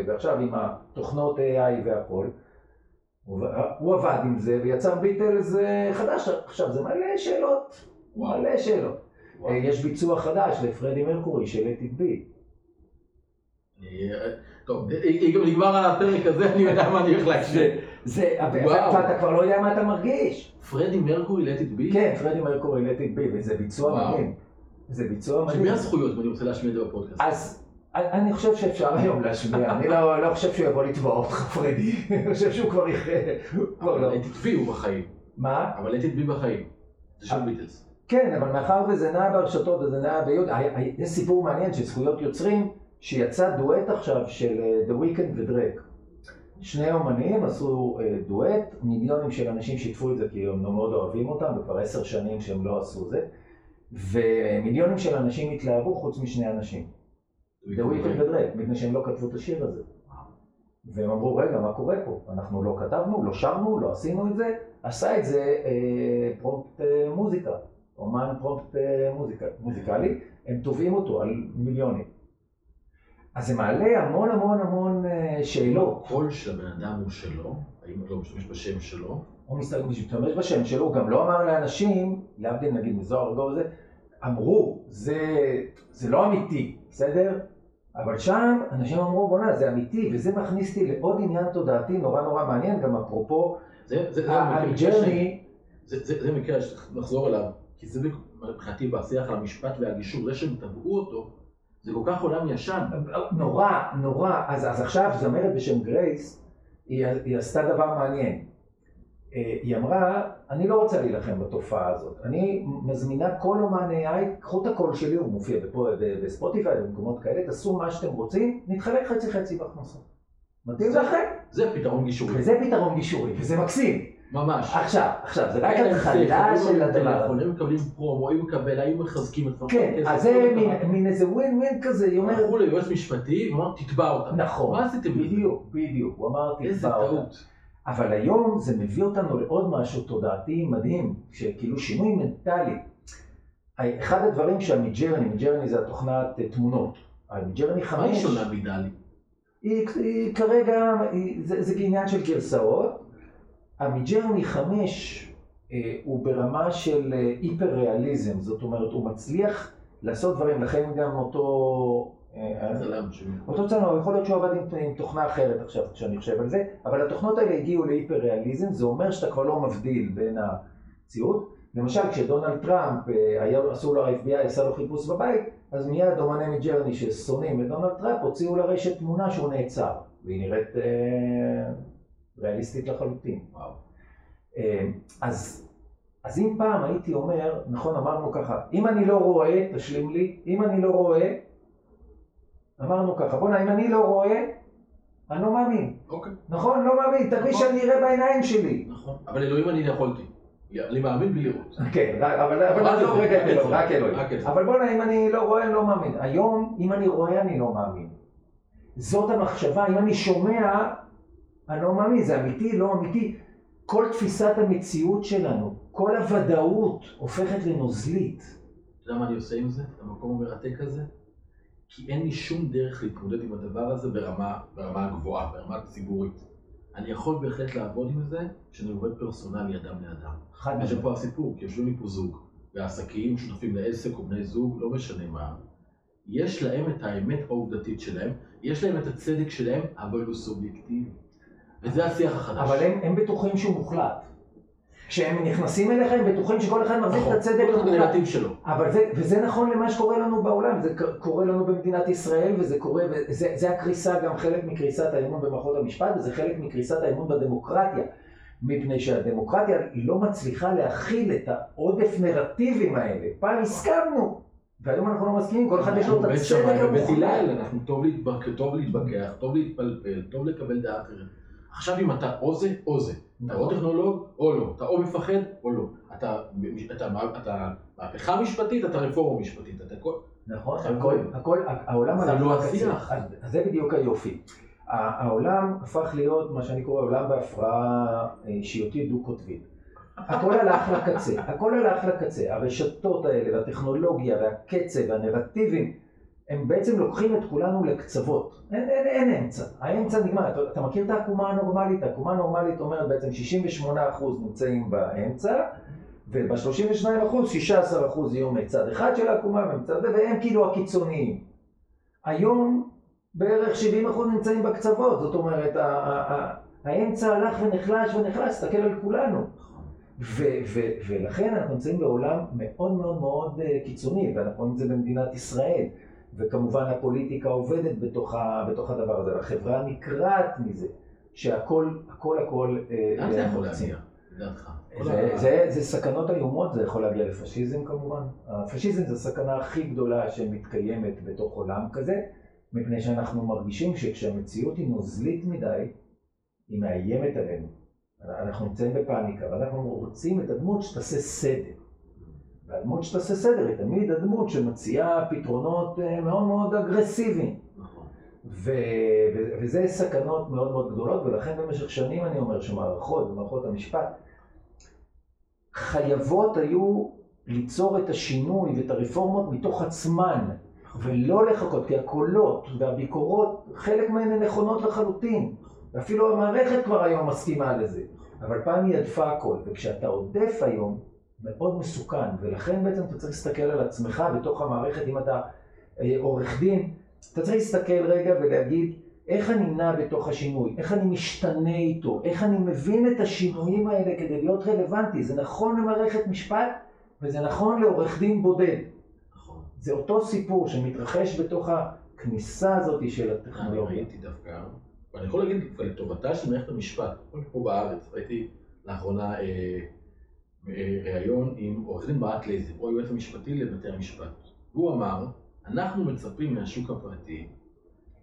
ועכשיו עם התוכנות איי איי והכל. הוא עבד עם זה ויצר ביטלס חדש. עכשיו זה מלא שאלות, מלא שאלות. יש ביצוע חדש לפרדי מרקורי של Let It Be. טוב, גם נגמר הפרק הזה, אני יודע מה אני הולך להקשיב. ואתה כבר לא יודע מה אתה מרגיש. פרדי מרקורי Let It Be? כן, פרדי מרקורי Let It Be, וזה ביצוע מדהים. זה ביצוע מדהים. שמי הזכויות, אני רוצה להשמיע את זה בפודקאסט. אני חושב שאפשר היום להשמיע, אני לא חושב שהוא יבוא לתבוע אותך, פרדי. אני חושב שהוא כבר יחד. אבל תתביעו בחיים. מה? אבל תתביעו בחיים. זה של ביטלס. כן, אבל מאחר וזה נע ברשתות וזה נע ביוד, יש סיפור מעניין של זכויות יוצרים, שיצא דואט עכשיו של The Weeknd ודרייק. שני אומנים עשו דואט, מיליונים של אנשים שיתפו את זה כי הם מאוד אוהבים אותם, וכבר עשר שנים שהם לא עשו זה, ומיליונים של אנשים התלהבו חוץ משני אנשים. The Weeknd ודרייק, מפני שהם לא כתבו את השיר הזה. והם אמרו, רגע, מה קורה פה? אנחנו לא כתבנו, לא שרנו, לא עשינו את זה. עשה את זה פרומפט מוזיקה, אומן פרומפט מוזיקלי. הם תובעים אותו על מיליונים. אז זה מעלה המון המון המון שאלות. כל של הבן אדם הוא שלו, האם הוא לא משתמש בשם שלו? הוא משתמש בשם שלו, הוא גם לא אמר לאנשים, להבדיל נגיד מזוהר רגע וזה, אמרו, זה לא אמיתי, בסדר? אבל שם אנשים אמרו, בונה, זה אמיתי, וזה מכניס לי לעוד עניין תודעתי נורא נורא מעניין, גם אפרופו המידג'רני. זה מקרה שנחזור אליו, כי זה מבחינתי בשיח על המשפט והגישור, זה שהם טבעו אותו, זה כל כך עולם ישן. נורא, נורא. אז עכשיו זמרת בשם גרייס, היא עשתה דבר מעניין. היא אמרה, אני לא רוצה להילחם בתופעה הזאת, אני מזמינה כל אומן איי איי, קחו את הקול שלי, הוא מופיע בספוטיפיי ובמקומות כאלה, תעשו מה שאתם רוצים, נתחלק חצי חצי בהכנסה. מתאים לכם? זה פתרון גישורי. וזה פתרון גישורי, וזה מקסים. ממש. עכשיו, עכשיו, זה רק התחלה של הדבר הזה. הם מקבלים פרומו, הם מקבל, הם מחזקים את זה. כן, אז זה מין איזה ווין ווין כזה, היא אומרת... הלכו ליועץ משפטי, הוא אמר, תתבע אותה. נכון. מה עשיתם? בדיוק, בדיוק, הוא אמר, תתבע אותה. אבל היום זה מביא אותנו לעוד משהו תודעתי מדהים, שכאילו שינוי מנטלי. אחד הדברים שהמידג'רני, מידג'רני זה התוכנת תמונות, המידג'רני חמש. מה היא שונה מדלי? היא, היא כרגע, היא, זה, זה עניין של גרסאות. המידג'רני חמש אה, הוא ברמה של היפר-ריאליזם, זאת אומרת הוא מצליח לעשות דברים, לכן גם אותו... אותו צלם, יכול להיות שהוא עבד עם תוכנה אחרת עכשיו כשאני חושב על זה, אבל התוכנות האלה הגיעו להיפר-ריאליזם, זה אומר שאתה כבר לא מבדיל בין הציוד. למשל כשדונלד טראמפ עשו לו ה-אף בי איי, עשה לו חיפוש בבית, אז מיד אומני מידג'רני ששונאים את דונלד טראמפ הוציאו לרשת תמונה שהוא נעצר, והיא נראית ריאליסטית לחלוטין. אז אם פעם הייתי אומר, נכון אמרנו ככה, אם אני לא רואה, תשלים לי, אם אני לא רואה, אמרנו ככה, בונה, אם אני לא רואה, אני לא מאמין. אוקיי. נכון? לא מאמין, תביא שאני אראה בעיניים שלי. נכון. אבל אלוהים אני יכולתי. אני מאמין בלי לראות. כן, אבל עזוב רגע את אלוהים, רק אלוהים. אבל בונה, אם אני לא רואה, אני לא מאמין. היום, אם אני רואה, אני לא מאמין. זאת המחשבה, אם אני שומע, אני לא מאמין. זה אמיתי, לא אמיתי. כל תפיסת המציאות שלנו, כל הוודאות הופכת לנוזלית. אתה יודע מה אני עושה עם זה? המקום המרתק הזה? כי אין לי שום דרך להתמודד עם הדבר הזה ברמה, ברמה הגבוהה, ברמה ציבורית. אני יכול בהחלט לעבוד עם זה, שאני עובד פרסונלי אדם לאדם. חד משמעית. יש פה הסיפור, כי יושבים לי פה זוג, והעסקים שותפים לעסק או בני זוג, לא משנה מה. יש להם את האמת העובדתית שלהם, יש להם את הצדק שלהם, אבל הוא סובייקטיבי. וזה השיח החדש. אבל הם, הם בטוחים שהוא מוחלט. כשהם נכנסים אליך, הם בטוחים שכל אחד מחזיק נכון, את הצדק המוחלט. אבל זה, וזה נכון למה שקורה לנו בעולם, זה קורה לנו במדינת ישראל, וזה קורה, וזה, זה הקריסה, גם חלק מקריסת האמון במערכות המשפט, וזה חלק מקריסת האמון בדמוקרטיה. מפני שהדמוקרטיה היא לא מצליחה להכיל את העודף נרטיבים האלה. פעם הסכמנו, והיום אנחנו לא מסכימים, כל אחד יש לו את הצדק המוחלט. אנחנו טוב להתבקח, טוב להתבקח, טוב להתפלפל, טוב לקבל דעה אחרת. עכשיו אם אתה או זה או זה, אתה או טכנולוג או לא, אתה או מפחד או לא, אתה מהפכה משפטית, אתה רפורמה משפטית, אתה הכל. נכון, הכל, העולם הלך לקצה, אז זה בדיוק היופי. העולם הפך להיות מה שאני קורא עולם בהפרעה אישיותית דו-קוטבית. הכל הלך לקצה, הכל הלך לקצה, הרשתות האלה והטכנולוגיה והקצב והנרטיבים, הם בעצם לוקחים את כולנו לקצוות, אין, אין, אין אמצע, האמצע נגמר, אתה, אתה מכיר את העקומה הנורמלית, העקומה הנורמלית אומרת בעצם שישים ושמונה אחוז נמצאים באמצע, וב-שלושים ושניים אחוז, שישה עשר אחוז יהיו מצד אחד של העקומה ומצד זה, והם כאילו הקיצוניים. היום בערך שבעים אחוז נמצאים בקצוות, זאת אומרת, ה- ה- ה- האמצע הלך ונחלש ונחלש, תסתכל על כולנו. ו- ו- ולכן אנחנו נמצאים בעולם מאוד מאוד מאוד קיצוני, ואנחנו רואים את זה במדינת ישראל. וכמובן הפוליטיקה עובדת בתוך, בתוך הדבר הזה, החברה נקרעת מזה, שהכל, הכל, הכל... איך זה יכול להגיע? דרך כלל. זה סכנות איומות, זה יכול להגיע לפשיזם כמובן. הפשיזם זה הסכנה הכי גדולה שמתקיימת בתוך עולם כזה, מפני שאנחנו מרגישים שכשהמציאות היא נוזלית מדי, היא מאיימת עלינו. אנחנו נמצאים בפאניקה, ואנחנו רוצים את הדמות שתעשה סדר. והדמות שתעשה סדר היא תמיד הדמות שמציעה פתרונות מאוד מאוד אגרסיביים. נכון. ו- ו- וזה סכנות מאוד מאוד גדולות, ולכן במשך שנים אני אומר שמערכות, מערכות המשפט, חייבות היו ליצור את השינוי ואת הרפורמות מתוך עצמן, ולא לחכות, כי הקולות והביקורות, חלק מהן הן נכונות לחלוטין. ואפילו המערכת כבר היום מסכימה לזה. אבל פעם היא עדפה הכל, וכשאתה עודף היום, מאוד מסוכן, ולכן בעצם אתה צריך להסתכל על עצמך בתוך המערכת, אם אתה עורך דין, אתה צריך להסתכל רגע ולהגיד איך אני נע בתוך השינוי, איך אני משתנה איתו, איך אני מבין את השינויים האלה כדי להיות רלוונטי, זה נכון למערכת משפט וזה נכון לעורך דין בודד. נכון. זה אותו סיפור שמתרחש בתוך הכניסה הזאת של הטכנולוגיה. אני ראיתי דווקא, ואני יכול להגיד כבר לטובתה של מערכת המשפט, פה בארץ, ראיתי לאחרונה ראיון עם עורך דין ברק לייזר, הוא היועץ המשפטי לבתי המשפט. הוא אמר, אנחנו מצפים מהשוק הפרטי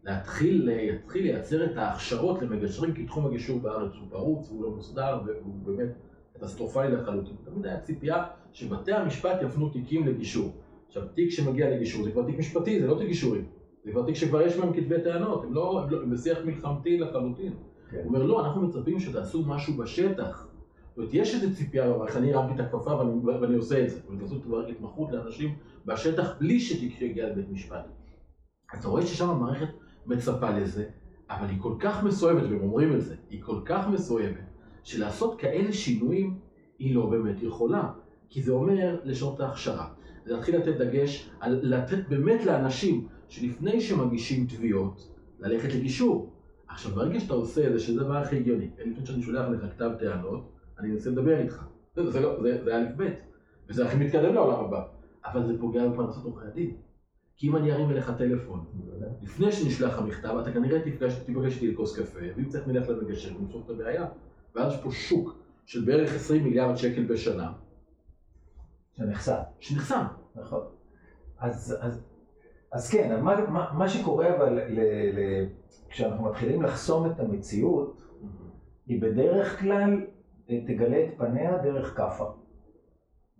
להתחיל לייצר את ההכשרות למגשרים, כי תחום הגישור בארץ הוא פרוץ, הוא לא מוסדר, והוא באמת קטסטרופלי לחלוטין. תמיד היה ציפייה שבתי המשפט יפנו תיקים לגישור. עכשיו, תיק שמגיע לגישור זה כבר תיק משפטי, זה לא תיק גישורי. זה כבר תיק שכבר יש מהם כתבי טענות, הם לא, הם לא, הם בשיח מלחמתי לחלוטין. כן. הוא אומר, לא, אנחנו מצפים שתעשו משהו בשטח. זאת אומרת, יש איזו ציפייה, אבל אני הרמתי את הכפפה ואני, ואני עושה את זה. וזאת כבר התמחות לאנשים בשטח בלי שתיק יגיע לבית משפט. אתה רואה ששם המערכת מצפה לזה, אבל היא כל כך מסוימת, והם אומרים את זה, היא כל כך מסוימת, שלעשות כאלה שינויים היא לא באמת יכולה. כי זה אומר לשנות את ההכשרה. זה להתחיל לתת דגש, על, לתת באמת לאנשים שלפני שמגישים תביעות, ללכת לגישור. עכשיו, ברגע שאתה עושה את זה, שזה דבר הכי הגיוני, לפני שאני שולח לך כתב טענות, אני אנסה לדבר איתך, זה, זה, זה, זה א' ב', וזה הכי מתקדם לעולם הבא, אבל זה פוגע בפרנסת עורכי הדין. כי אם אני ארים אליך טלפון, לפני שנשלח המכתב, אתה כנראה תפגש, תפגש איתי לכוס קפה, ואם צריך נלך למגשר, נמצוא את הבעיה, ואז יש פה שוק של בערך עשרים מיליארד שקל בשנה. שנחסם. שנחסם. נכון. אז, אז, אז כן, אז מה, מה, מה שקורה אבל ל, ל, כשאנחנו מתחילים לחסום את המציאות, היא בדרך כלל, תגלה את פניה דרך קפה.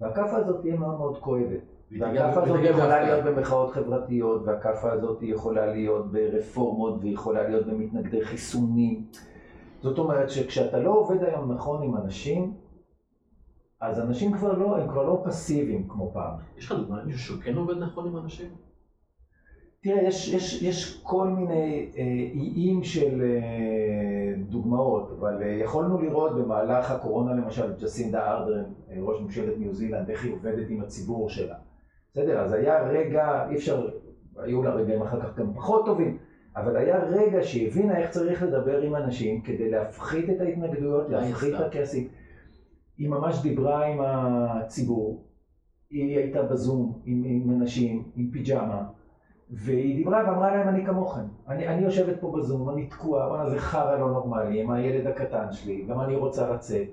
והקפה הזאת תהיה מאוד מאוד כואבת. והקפה הזאת יכולה להיות במחאות חברתיות, והקפה הזאת יכולה להיות ברפורמות, והיא יכולה להיות במתנגדי חיסונים. זאת אומרת שכשאתה לא עובד היום נכון עם אנשים, אז אנשים כבר לא, הם כבר לא פסיביים כמו פעם. יש לך דוגמה על מישהו שכן עובד נכון עם אנשים? תראה, יש, יש, יש כל מיני איים של דוגמאות, אבל יכולנו לראות במהלך הקורונה למשל, ג'סינדה ארדרן, ראש ממשלת ניו זילנד, איך היא עובדת עם הציבור שלה. בסדר, אז היה רגע, אי אפשר, היו לה רגעים אחר כך גם פחות טובים, אבל היה רגע שהבינה איך צריך לדבר עם אנשים כדי להפחית את ההתנגדויות, להפחית את הכעסים. היא ממש דיברה עם הציבור, היא הייתה בזום עם, עם אנשים, עם פיג'מה, והיא דיברה ואמרה להם, אני כמוכם, אני, אני יושבת פה בזום, אני תקועה, אבל זה חרא לא נורמלי, עם הילד הקטן שלי, גם אני רוצה לצאת.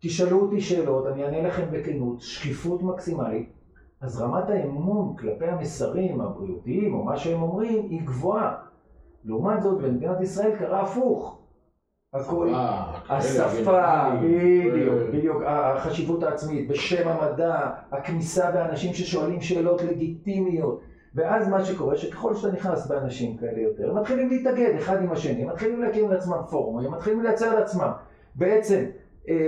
תשאלו אותי שאלות, אני אענה לכם בכנות, שקיפות מקסימלית, אז רמת האמון כלפי המסרים הבריאותיים או מה שהם אומרים היא גבוהה. לעומת זאת, במדינת ישראל קרה הפוך. הכל, השפה, בדיוק, בדיוק, החשיבות העצמית, בשם המדע, הכניסה באנשים ששואלים שאלות לגיטימיות. ואז מה שקורה שככל שאתה נכנס באנשים כאלה יותר, הם מתחילים להתאגד אחד עם השני, הם מתחילים להקים לעצמם פורום, הם מתחילים לייצר לעצמם. בעצם,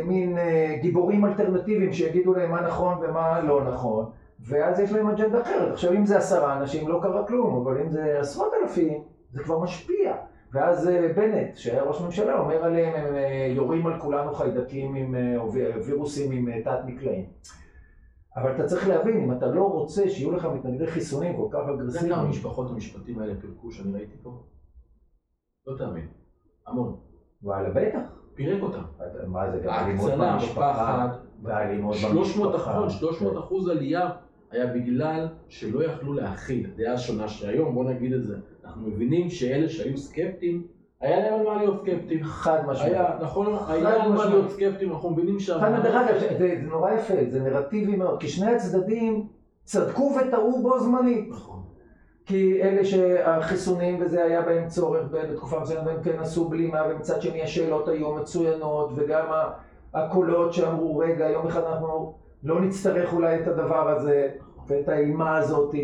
מין גיבורים אלטרנטיביים שיגידו להם מה נכון ומה לא נכון. ואז יש להם אג'נדה אחרת. עכשיו, אם זה עשרה אנשים, לא קרה כלום, אבל אם זה עשרות אלפים, זה כבר משפיע. ואז בנט, שהיה ראש ממשלה, אומר עליהם, הם יורים על כולנו חיידקים עם, או וירוסים עם תת נקלעים. אבל אתה צריך להבין, אם אתה לא רוצה שיהיו לך מתנגדי חיסונים כל כך אגרסיביים... זה כמה משפחות המשפטים האלה פירקו שאני ראיתי פה? לא תאמין. המון. וואלה, בטח. פירק אותם. מה זה גם אלימות במשפחה? באלימות במשפחה. שלוש מאות אחוז עלייה. היה בגלל שלא יכלו להכיל דעה שונה שהיום, בוא נגיד את זה, אנחנו מבינים שאלה שהיו סקפטיים, היה להם על מה להיות סקפטיים. חד משמעית. היה, נכון, היה על מה להיות סקפטיים, אנחנו מבינים ש... חד, דרך אגב, זה נורא יפה, זה נרטיבי מאוד, כי שני הצדדים צדקו וטעו בו זמנית. נכון. כי אלה שהחיסונים וזה היה בהם צורך בתקופה מסוימת, והם כן עשו בלימה, ומצד שני השאלות היו מצוינות, וגם הקולות שאמרו, רגע, יום אחד אנחנו... לא נצטרך אולי את הדבר הזה, ואת האימה הזאת,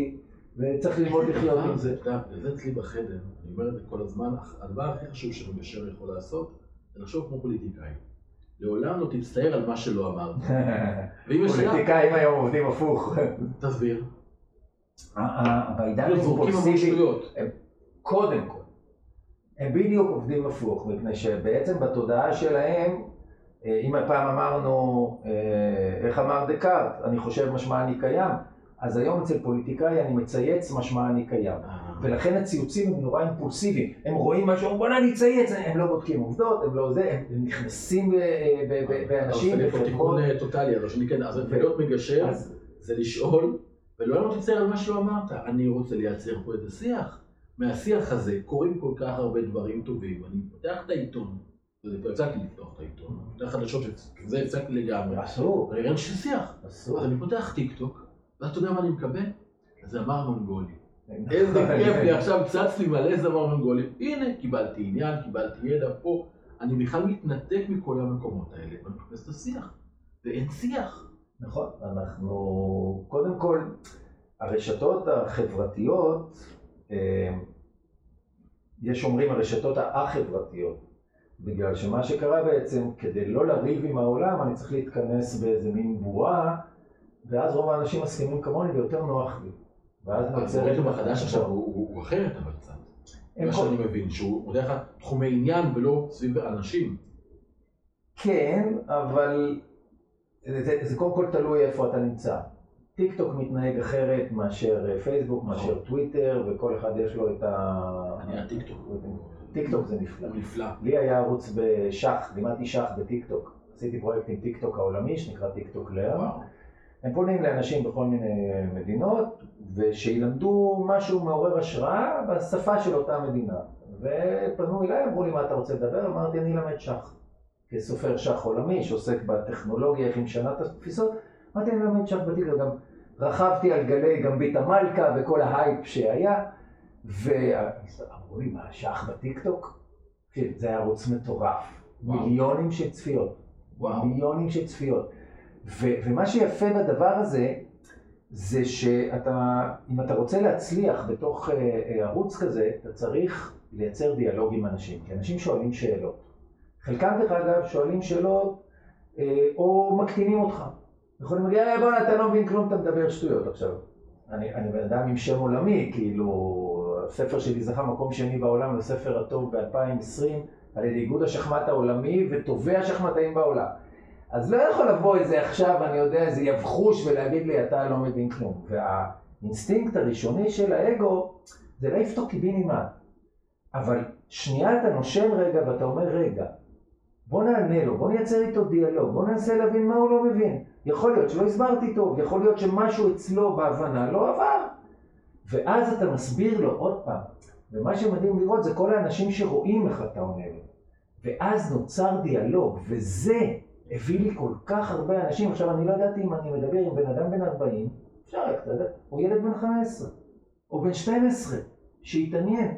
וצריך ללמוד לחיות עם זה. זה אצלי בחדר, אני אומר את זה כל הזמן, הדבר הכי חשוב שמגשר יכול לעשות, זה לחשוב כמו פוליטיקאים. לעולם לא תצטער על מה שלא אמרת. פוליטיקאים היום עובדים הפוך. תסביר. בעידן האימפולסיבי, קודם כל, הם בדיוק עובדים הפוך, מפני שבעצם בתודעה שלהם, אם הפעם אמרנו, איך אמר דקארט, אני חושב משמע אני קיים, אז היום אצל פוליטיקאי אני מצייץ משמע אני קיים. ולכן הציוצים הם נורא אימפולסיביים. הם רואים משהו, בוא נעני צייץ, הם לא בודקים עובדות, הם לא זה, הם נכנסים באנשים. זה תיקון טוטלי, אבל שאני כן, אז להיות מגשר זה לשאול, ולא אני רוצה על מה שלא אמרת, אני רוצה לייצר פה איזה שיח. מהשיח הזה קוראים כל כך הרבה דברים טובים, אני פותח את העיתון. הפסקתי לפתוח את העיתון, פתח חדשות שזה הפסקתי לגמרי. אסור. אני ראיתי ששיח. אסור. אז אני פותח טיק טוק, ואתה יודע מה אני מקבל? זמר מונגולי. איזה כיף לי, עכשיו צץ לי מלא זמר מונגולי. הנה, קיבלתי עניין, קיבלתי ידע פה. אני בכלל מתנתק מכל המקומות האלה, ואני מחפש את השיח. ואין שיח. נכון, אנחנו... קודם כל, הרשתות החברתיות, יש אומרים הרשתות החברתיות, בגלל שמה שקרה בעצם, כדי לא לריב עם העולם, אני צריך להתכנס באיזה מין בועה, ואז רוב האנשים מסכימים כמוני ויותר נוח לי. ואז נוצר... הטוב החדש עכשיו הוא אחרת, אבל קצת. מה שאני מבין, שהוא מודע לך תחומי עניין ולא סביב אנשים. כן, אבל זה קודם כל תלוי איפה אתה נמצא. טיק טוק מתנהג אחרת מאשר פייסבוק, מאשר טוויטר, וכל אחד יש לו את ה... אני הטיק טוק. טיק טוק זה נפלא. נפלא. לי היה ערוץ בשח, לימדתי שח בטיק טוק. עשיתי פרויקט עם טיק טוק העולמי, שנקרא טיק טוק לר. הם פונים לאנשים בכל מיני מדינות, ושילמדו משהו מעורר השראה בשפה של אותה מדינה. ופנו אליי, אמרו לי מה אתה רוצה לדבר, אמרתי אני אלמד שח. כסופר שח עולמי שעוסק בטכנולוגיה, איך משנה את התפיסות, אמרתי אני אלמד שח בטיק טוק. גם רכבתי על גלי גמבית המלכה וכל ההייפ שהיה. ואמרו לי, מה השח בטיקטוק? זה היה ערוץ מטורף, מיליונים של צפיות, מיליונים של צפיות. ומה שיפה בדבר הזה, זה שאתה, אם אתה רוצה להצליח בתוך ערוץ כזה, אתה צריך לייצר דיאלוג עם אנשים, כי אנשים שואלים שאלות. חלקם דרך אגב שואלים שאלות או מקטינים אותך. יכולים להגיד, אה, בוא, אתה לא מבין כלום, אתה מדבר שטויות עכשיו. אני, אני בן אדם עם שם עולמי, כאילו, הספר שלי זכה מקום שני בעולם לספר הטוב ב-אלפיים ועשרים, על ידי איגוד השחמט העולמי וטובי השחמטאים בעולם. אז לא יכול לבוא איזה עכשיו, אני יודע, איזה יבחוש ולהגיד לי, אתה לא מבין כלום. והאינסטינקט הראשוני של האגו, זה לא יפתור קיבינימט. אבל שנייה אתה נושם רגע ואתה אומר, רגע, בוא נענה לו, בוא נייצר איתו דיאלוג, בוא ננסה להבין מה הוא לא מבין. יכול להיות שלא הסברתי טוב, יכול להיות שמשהו אצלו בהבנה לא עבר. ואז אתה מסביר לו עוד פעם. ומה שמדהים לראות זה כל האנשים שרואים איך אתה עונה לו. ואז נוצר דיאלוג, וזה הביא לי כל כך הרבה אנשים. עכשיו אני לא ידעתי אם אני מדבר עם בן אדם בן ארבעים, אפשר רק, אתה יודע, או ילד בן חמש עשרה, או בן שתים עשרה, שהתעניין.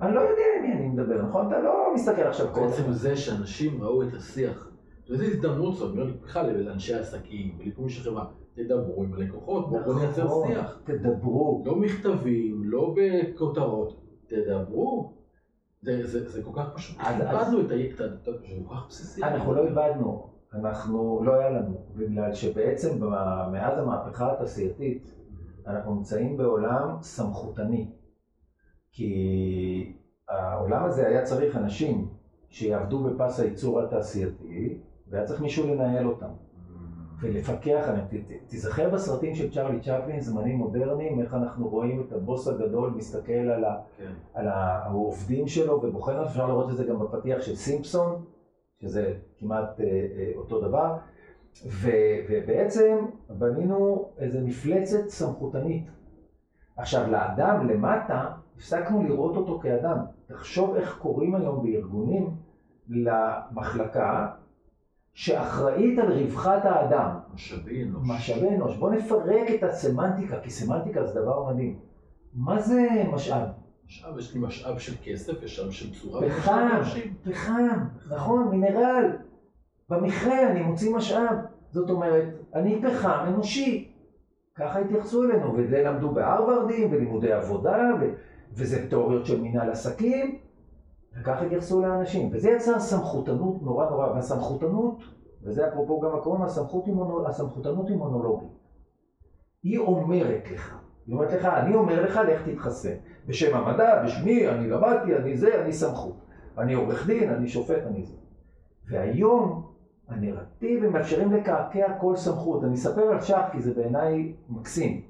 אני לא יודע עם מי אני מדבר, נכון? אתה לא מסתכל עכשיו כל כך. בעצם זה שאנשים ראו את השיח, וזו הזדמנות זאת, אני אומר בכלל לאנשי העסקים, ולקום שחברה, תדברו עם הלקוחות, בואו נייצר שיח. תדברו. לא מכתבים, לא בכותרות, תדברו. זה, זה, זה כל כך פשוט. איבדנו את הידע, זה כל כך בסיסי. אנחנו לא איבדנו, אנחנו לא היה לנו, בגלל שבעצם מאז המהפכה התעשייתית, אנחנו נמצאים בעולם סמכותני. כי העולם הזה היה צריך אנשים שיעבדו בפס הייצור התעשייתי, והיה צריך מישהו לנהל אותם ולפקח עליהם. תזכר בסרטים של צ'רלי צ'פלין, זמנים מודרניים, איך אנחנו רואים את הבוס הגדול מסתכל על, ה, כן. על העובדים שלו ובוחר. אפשר לראות את זה גם בפתיח של סימפסון, שזה כמעט אה, אה, אותו דבר. ו, ובעצם בנינו איזו מפלצת סמכותנית. עכשיו לאדם למטה, הפסקנו לראות אותו כאדם. תחשוב איך קוראים היום בארגונים למחלקה שאחראית על רווחת האדם. משאבי אנוש. משאבי אנוש. בוא נפרק את הסמנטיקה, כי סמנטיקה זה דבר מדהים. מה זה משאב? משאב, יש לי משאב של כסף, יש שם של צורה. פחם, פחם, נכון, מינרל. במכרה אני מוציא משאב. זאת אומרת, אני פחם אנושי. ככה התייחסו אלינו, וזה למדו בהרווארדים, ולימודי עבודה, ו... וזה תיאוריות של מנהל עסקים, וככה התייחסו לאנשים. וזה יצר סמכותנות נורא נורא, והסמכותנות, וזה אפרופו גם הקורונה, הסמכות היא מונו... הסמכותנות היא מונולוגית. היא אומרת לך, היא אומרת לך, אני אומר לך, לך תתחסן. בשם המדע, בשמי, אני למדתי, אני זה, אני סמכות. אני עורך דין, אני שופט, אני זה. והיום, הנרטיב, הם מאפשרים לקעקע כל סמכות. אני אספר על שח, כי זה בעיניי מקסים.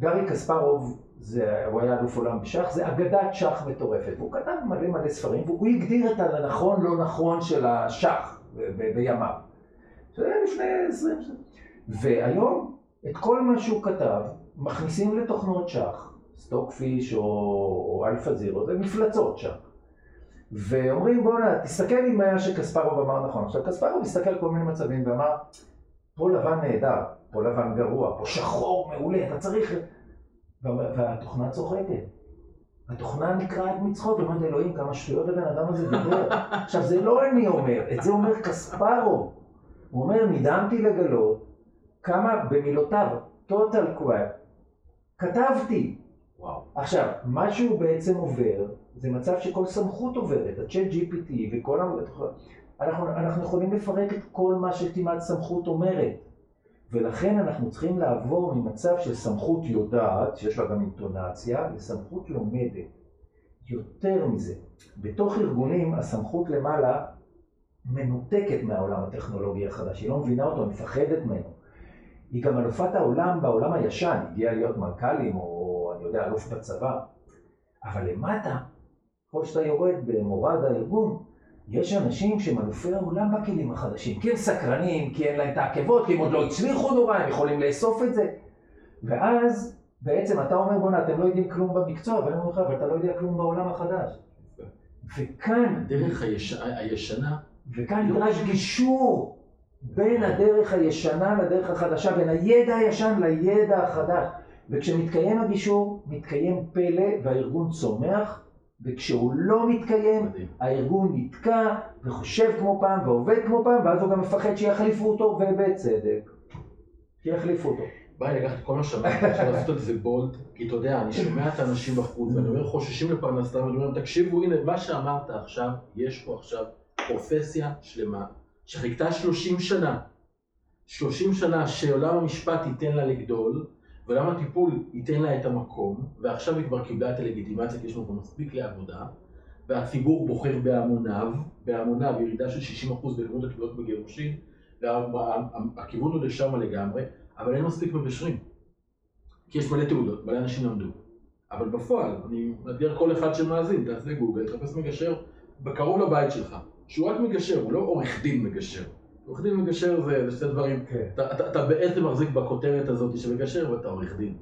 גארי קספרוב, זה, הוא היה אלוף עולם בשח, זה אגדת שח מטורפת. והוא כתב מלא מלא ספרים, והוא הגדיר את הנכון לא נכון של השח בימיו. זה היה לפני עשרים שנה. והיום, את כל מה שהוא כתב, מכניסים לתוכנות שח, סטוקפיש או, או אלפזירו, זה מפלצות שח. ואומרים, בוא נע, תסתכל עם מה שקספרוב אמר נכון. עכשיו, קספרוב הסתכל כל מיני מצבים ואמר, פה לבן נהדר, פה לבן גרוע, פה שחור מעולה, אתה צריך... והתוכנה צוחקת. התוכנה נקראת מצחוק, ואומרת, אלוהים, כמה שטויות לבן אדם הזה דבר. עכשיו, זה לא אני אומר, את זה אומר קספרוב. הוא אומר, נדהמתי לגלות כמה במילותיו, total crap, כתבתי. וואו. עכשיו, מה שהוא בעצם עובר, זה מצב שכל סמכות עוברת, ה-Chat ג'י פי טי וכל המודד. אנחנו, אנחנו יכולים לפרק את כל מה שכמעט סמכות אומרת. ולכן אנחנו צריכים לעבור ממצב של סמכות יודעת, שיש לה גם אינטונציה, לסמכות לומדת. יותר מזה, בתוך ארגונים הסמכות למעלה מנותקת מהעולם הטכנולוגי החדש. היא לא מבינה אותו, היא מפחדת ממנו. היא גם אלופת העולם בעולם הישן, הגיעה להיות מנכ"לים או אני יודע, אלוף בצבא. אבל למטה, כל שאתה יורד במורד הארגון, יש אנשים שמלופי העולם בכלים החדשים, כי הם סקרנים, כי אין להם את העקבות, כי הם עוד לא הצליחו נורא, הם יכולים לאסוף את זה. ואז בעצם אתה אומר, בונה, אתם לא יודעים כלום במקצוע, אבל אני אומר לך, אבל אתה לא יודע כלום בעולם החדש. וכאן... הדרך היש... הישנה... וכאן נדרש גישור בין הדרך הישנה לדרך החדשה, בין הידע הישן לידע החדש. וכשמתקיים הגישור, מתקיים פלא והארגון צומח, וכשהוא לא מתקיים, מדהים. הארגון נתקע וחושב כמו פעם ועובד כמו פעם, ואז הוא גם מפחד שיחליפו אותו, ובצדק, שיחליפו אותו. ביי, לקחת כל מה שמעתי, עכשיו לעשות את זה בולד, כי אתה יודע, אני שומע את האנשים בחוץ, ואני אומר, חוששים לפרנסתם, ואני אומר, תקשיבו, הנה, מה שאמרת עכשיו, יש פה עכשיו פרופסיה שלמה שחיכתה שלושים שנה. שלושים שנה שעולם המשפט ייתן לה לגדול, ועולם הטיפול ייתן לה את המקום, ועכשיו היא כבר קיבלה את הלגיטימציה, כי יש לנו כבר מספיק לעבודה, והציבור בוחר בהמוניו, בהמוניו ירידה של שישים אחוז בכמות התביעות בגירושין, והכיוון הוא לשם לגמרי, אבל אין מספיק מגשרים. כי יש מלא תעודות, מלא אנשים למדו. אבל בפועל, אני מדבר כל אחד שמאזין, תעשה גוגל, תחפש מגשר בקרוב לבית שלך. שהוא רק מגשר, הוא לא עורך דין מגשר. עורך דין מגשר זה שתי דברים, אתה בעצם מחזיק בכותרת הזאת שמגשר ואתה עורך דין.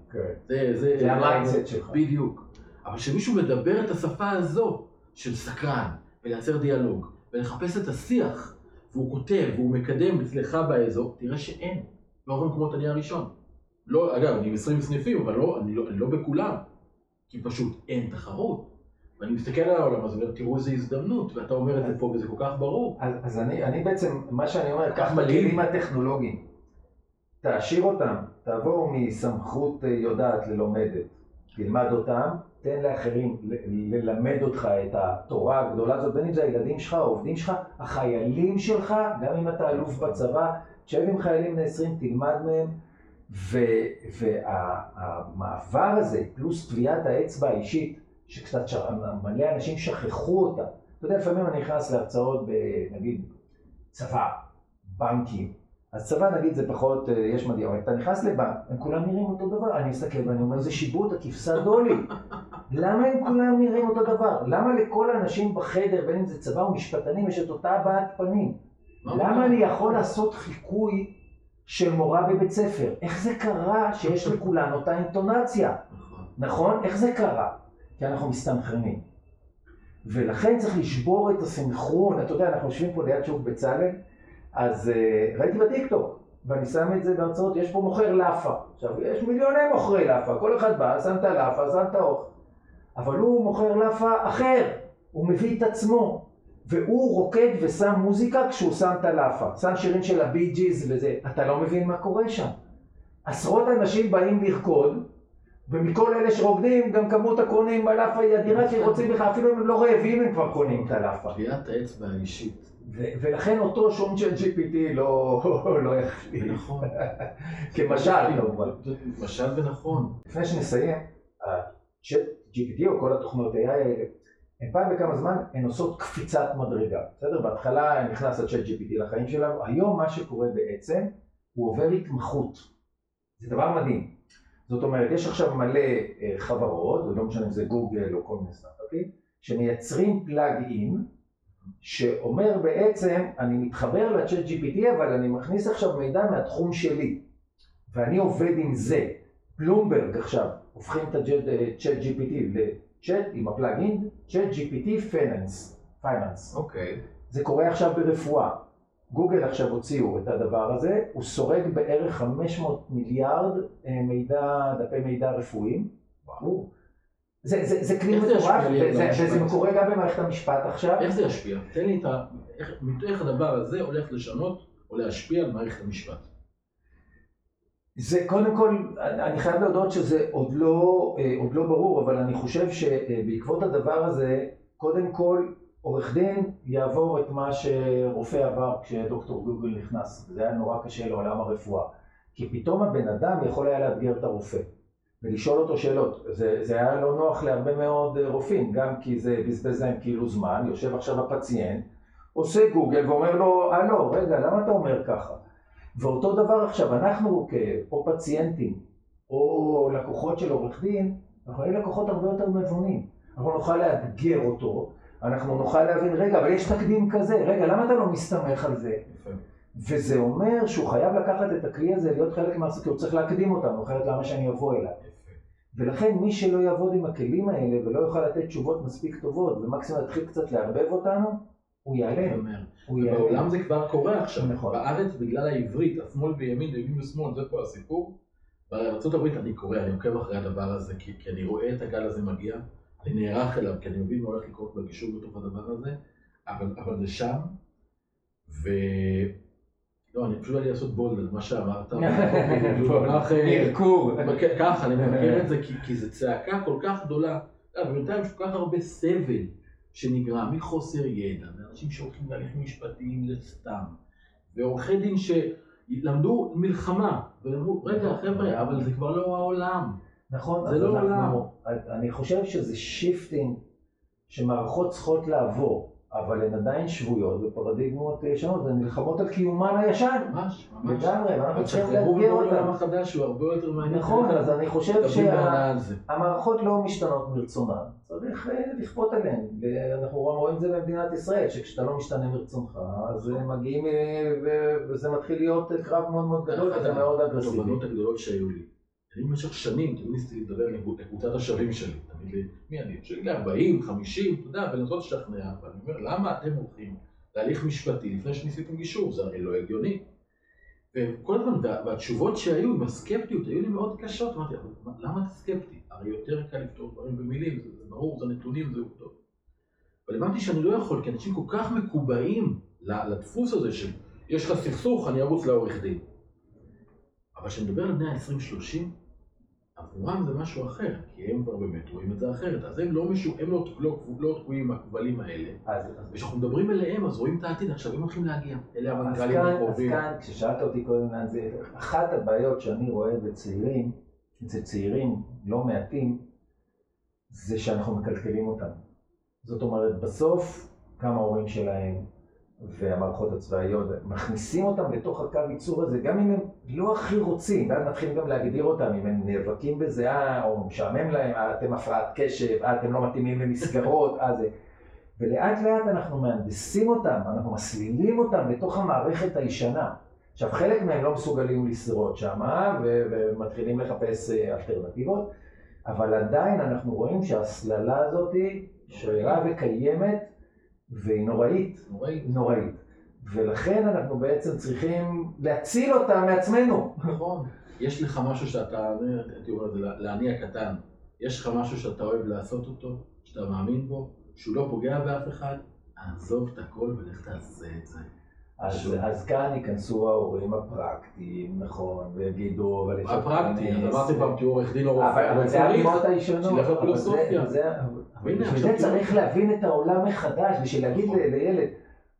זה המיינדסט שלך. בדיוק. אבל כשמישהו מדבר את השפה הזו של סקרן, ולייצר דיאלוג, ולחפש את השיח, והוא כותב, והוא מקדם אצלך באזור, תראה שאין. לא רק כמו תניע הראשון. לא, אגב, אני עם עשרים סניפים, אבל לא, אני, לא, אני לא בכולם, כי פשוט אין תחרות. ואני מסתכל על העולם הזה, תראו איזו הזדמנות, ואתה אומר את זה פה, וזה כל כך ברור. אז, אז אני, אני בעצם, מה שאני אומר, כך בכלים הטכנולוגיים, תעשיר אותם, תעבור מסמכות יודעת ללומדת, תלמד אותם, תן לאחרים ללמד אותך את התורה הגדולה הזאת, בין אם זה הילדים שלך, העובדים שלך, החיילים שלך, גם אם אתה אלוף בצבא, תשב עם חיילים בני עשרים, תלמד מהם, והמעבר הזה, פלוס טביעת האצבע האישית, שקצת מלא אנשים שכחו אותה. אתה יודע, לפעמים אני נכנס להרצאות בנגיד צבא, בנקים, אז צבא נגיד זה פחות, יש מדהים, אבל אתה נכנס לבנק, הם כולם נראים אותו דבר, אני מסתכל ואני אומר, זה שיבוט, הכבשה דולי. למה הם כולם נראים אותו דבר? למה לכל האנשים בחדר, בין אם זה צבא או משפטנים, יש את אותה הבעת פנים? למה אני יכול לעשות חיקוי של מורה בבית ספר? איך זה קרה שיש לכולן אותה אינטונציה? נכון? איך זה קרה? כי אנחנו מסתנכרנים. ולכן צריך לשבור את הסנכרון, אתה יודע, אנחנו יושבים פה ליד שוק בצלאל, אז ראיתי בטיקטוק, ואני שם את זה בהרצאות, יש פה מוכר לאפה. עכשיו, יש מיליוני מוכרי לאפה, כל אחד בא, שם את הלאפה, שם את האוכל. אבל הוא מוכר לאפה אחר, הוא מביא את עצמו. והוא רוקד ושם מוזיקה כשהוא שם את הלאפה, שם שירים של הבי ג'יז וזה, אתה לא מבין מה קורה שם. עשרות אנשים באים לרקוד, ומכל אלה שרוקדים, גם כמות הקונים בלאפה היא אדירה שרוצים לך, אפילו אם הם לא רעבים הם כבר קונים את הלאפה. טביעת האצבע האישית. ולכן אותו שום של ג'י פי טי לא יחליט. נכון. כמשל, כמובן. משל ונכון. לפני שנסיים, ג'י פי טי או כל התוכנות היה האלה, הם פעם בכמה זמן הן עושות קפיצת מדרגה, בסדר? בהתחלה נכנס הצ'אט ג'י פי טי לחיים שלנו, היום מה שקורה בעצם הוא עובר התמחות, זה דבר מדהים. זאת אומרת, יש עכשיו מלא חברות, לא משנה אם זה גוגל או כל מיני סטארט-אפים, שמייצרים פלאג-אין, שאומר בעצם, אני מתחבר לצ'אט ג'י פי טי, אבל אני מכניס עכשיו מידע מהתחום שלי, ואני עובד עם זה. בלומברג עכשיו, הופכים את הצ'אט ג'י פי טי ל... צ'אט עם הפלאגין, צ'אט ג'י פי טי פייננס, פייננס. אוקיי. זה קורה עכשיו ברפואה. גוגל עכשיו הוציאו את הדבר הזה, הוא שורג בערך חמש מאות מיליארד מידע, דפי מידע רפואיים. וואו. זה, זה, זה כלי מטורף, וזה קורה גם במערכת המשפט עכשיו. איך זה ישפיע? תן לי את ה... איך הדבר הזה הולך לשנות או להשפיע על מערכת המשפט? זה קודם כל, אני חייב להודות שזה עוד לא, עוד לא ברור, אבל אני חושב שבעקבות הדבר הזה, קודם כל, עורך דין יעבור את מה שרופא עבר כשדוקטור גוגל נכנס. זה היה נורא קשה לעולם הרפואה. כי פתאום הבן אדם יכול היה לאתגר את הרופא ולשאול אותו שאלות. זה, זה היה לא נוח להרבה מאוד רופאים, גם כי זה בזבז להם כאילו זמן, יושב עכשיו הפציינט, עושה גוגל ואומר לו, אה לא, רגע, למה אתה אומר ככה? ואותו דבר עכשיו, אנחנו או פציינטים או לקוחות של עורך דין, אנחנו נהיה לקוחות הרבה יותר מבונים. אנחנו נוכל לאתגר אותו, אנחנו נוכל להבין, רגע, אבל יש תקדים כזה, רגע, למה אתה לא מסתמך על זה? וזה אומר שהוא חייב לקחת את הכלי הזה, להיות חלק מהעסק, כי הוא צריך להקדים אותנו, אחרת למה שאני אבוא אליו. ולכן מי שלא יעבוד עם הכלים האלה ולא יוכל לתת תשובות מספיק טובות, ומקסימום להתחיל קצת לערבב אותנו, הוא יעלם. ובעולם זה כבר קורה עכשיו, בארץ בגלל העברית, השמאל בימין, ימין ושמאל, זה פה הסיפור. בארצות הברית אני קורא, אני עוקב אחרי הדבר הזה, כי אני רואה את הגל הזה מגיע, אני נערך אליו, כי אני מבין מה הולך לקרות בגישור בתוך הדבר הזה, אבל זה שם, ו... לא, אני פשוט הייתי לעשות בולד על מה שאמרת. נרקור. ככה, אני מבקר את זה, כי זה צעקה כל כך גדולה, ובינתיים יש כל כך הרבה סבל. שנגרם מחוסר ידע, ואנשים שהולכים להליכים משפטיים לסתם, ועורכי דין שלמדו מלחמה, ואמרו, רגע חבר'ה, אבל זה כבר לא העולם. נכון, זה לא העולם. אני חושב שזה שיפטינג שמערכות צריכות לעבור, אבל הן עדיין שבויות ופרדיגמות ישנות, הן נלחמות על קיומן הישן. ממש, ממש. לגמרי, ואנחנו צריכים להגיע אותם. העולם החדש הוא הרבה יותר מעניין. נכון, אז אני חושב שהמערכות לא משתנות מרצונן. צריך לכפות עליהן, ואנחנו רואים את זה במדינת ישראל, שכשאתה לא משתנה מרצונך, אז מגיעים, וזה מתחיל להיות קרב מאוד מאוד גדול, ואתה מאוד אגרסיבי. התובנות הגדולות שהיו לי. אני במשך שנים, תמיד ניסיתי לדבר על נקודת השווים שלי, תמיד למי אני, שלי ל-ארבעים, חמישים, אתה יודע, ולנסות לשכנע, ואני אומר, למה אתם הולכים להליך משפטי לפני שניסיתם גישור? זה הרי לא הגיוני. וכל הזמן, והתשובות שהיו עם הסקפטיות, היו לי מאוד קשות, אמרתי, אבל למה אתה סקפטי? הרי יותר קל לפתור דברים במילים, זה ברור, זה נתונים, זה טוב. אבל אמרתי שאני לא יכול, כי אנשים כל כך מקובעים לדפוס הזה של, יש לך סכסוך, אני ארוץ לעורך דין. אבל כשנדבר על בני ה-עשרים שלושים, עבורם זה משהו אחר, כי הם כבר באמת רואים את זה אחרת, אז הם לא תקועים מהכבלים האלה, וכשאנחנו מדברים אליהם, אז רואים את העתיד, עכשיו הם הולכים להגיע, אלה המנכ"לים הקרובים. אז כאן, כששאלת אותי קודם לאן זה, אחת הבעיות שאני רואה בצעירים, אצל צעירים לא מעטים, זה שאנחנו מקלקלים אותם. זאת אומרת, בסוף, כמה הורים שלהם, והמערכות הצבאיות, מכניסים אותם בתוך הקו ייצור הזה, גם אם הם לא הכי רוצים, ואז מתחילים גם להגדיר אותם, אם הם נאבקים בזה, אה, או משעמם להם, אה, אתם הפרעת קשב, אה, אתם לא מתאימים למסגרות, אה, זה. ולאט לאט אנחנו מהנדסים אותם, אנחנו מסלילים אותם לתוך המערכת הישנה. עכשיו, חלק מהם לא מסוגלים לשרוד שם, ו- ומתחילים לחפש אלטרנטיבות, אבל עדיין אנחנו רואים שהסללה הזאת היא שרירה וקיימת, והיא נוראית, נוראית, נוראית, ולכן אנחנו בעצם צריכים להציל אותה מעצמנו. נכון, יש לך משהו שאתה, הייתי אומר את זה, לעני הקטן, יש לך משהו שאתה אוהב לעשות אותו, שאתה מאמין בו, שהוא לא פוגע באף אחד, עזוב את הכל ולך תעשה את זה. אז, אז כאן ייכנסו ההורים הפרקטיים, נכון, והגידו, אבל... הפרקטיים, אז אמרתי פעם, תהיו עורך דין או רופא, אבל זה הדמות הישנות, שלך לפילוסופיה. וזה צריך להבין את העולם מחדש, בשביל להגיד לילד,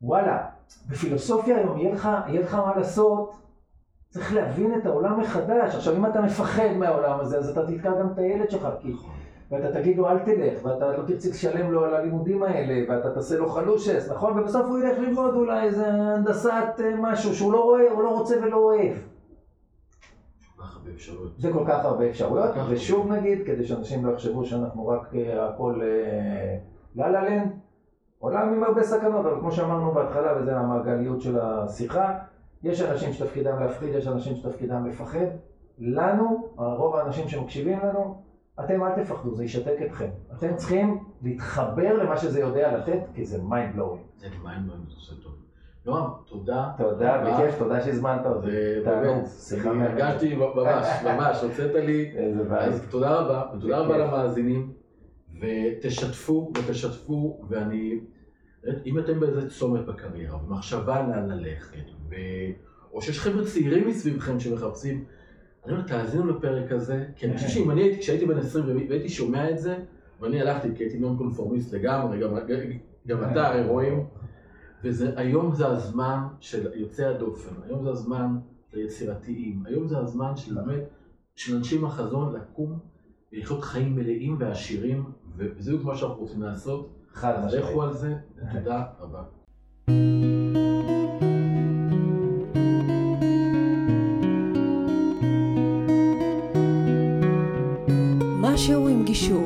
וואלה, בפילוסופיה היום יהיה לך מה לעשות, צריך להבין את העולם מחדש. עכשיו, אם אתה מפחד מהעולם הזה, אז אתה תתקע גם את הילד שלך, כי... ואתה תגיד לו אל תלך, ואתה לא תרצה לשלם לו על הלימודים האלה, ואתה תעשה לו חלושס, נכון? ובסוף הוא ילך ללמוד אולי איזה הנדסת משהו שהוא לא רואה, הוא לא רוצה ולא אוהב. זה כל כך הרבה אפשרויות, ושוב נגיד, כדי שאנשים לא יחשבו שאנחנו רק הכל לללנד, עולם עם הרבה סכנות, אבל כמו שאמרנו בהתחלה, וזה המעגליות של השיחה, יש אנשים שתפקידם להפחיד, יש אנשים שתפקידם לפחד. לנו, הרוב האנשים שמקשיבים לנו, אתם אל תפחדו, זה ישתק אתכם. אתם צריכים להתחבר למה שזה יודע לתת, כי זה mind blowing. זה mind blowing, זה עושה טוב. נועם, תודה. תודה, בכיף, תודה שהזמנת אותי. באמת, אני הרגשתי ממש, ממש, הוצאת לי. איזה בעיה. אז תודה רבה, ותודה רבה למאזינים, ותשתפו, ותשתפו, ואני... אם אתם באיזה צומת בקריירה, במחשבה לאן ללכת, או שיש חבר'ה צעירים מסביבכם שמחפשים, אני אומר, תאזינו לפרק הזה, כי אני חושב שאם אני הייתי, כשהייתי בן עשרים והייתי שומע את זה, ואני הלכתי, כי הייתי נון קונפורמיסט לגמרי, גם אתה הרי רואים, והיום זה הזמן של יוצאי הדופן, היום זה הזמן של יצירתיים, היום זה הזמן של אנשים החזון לקום ולחיות חיים מלאים ועשירים, וזה מה שאנחנו רוצים לעשות, אז לכו על זה, תודה רבה. משהו עם גישור,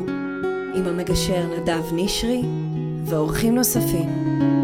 עם המגשר נדב נשרי ואורחים נוספים.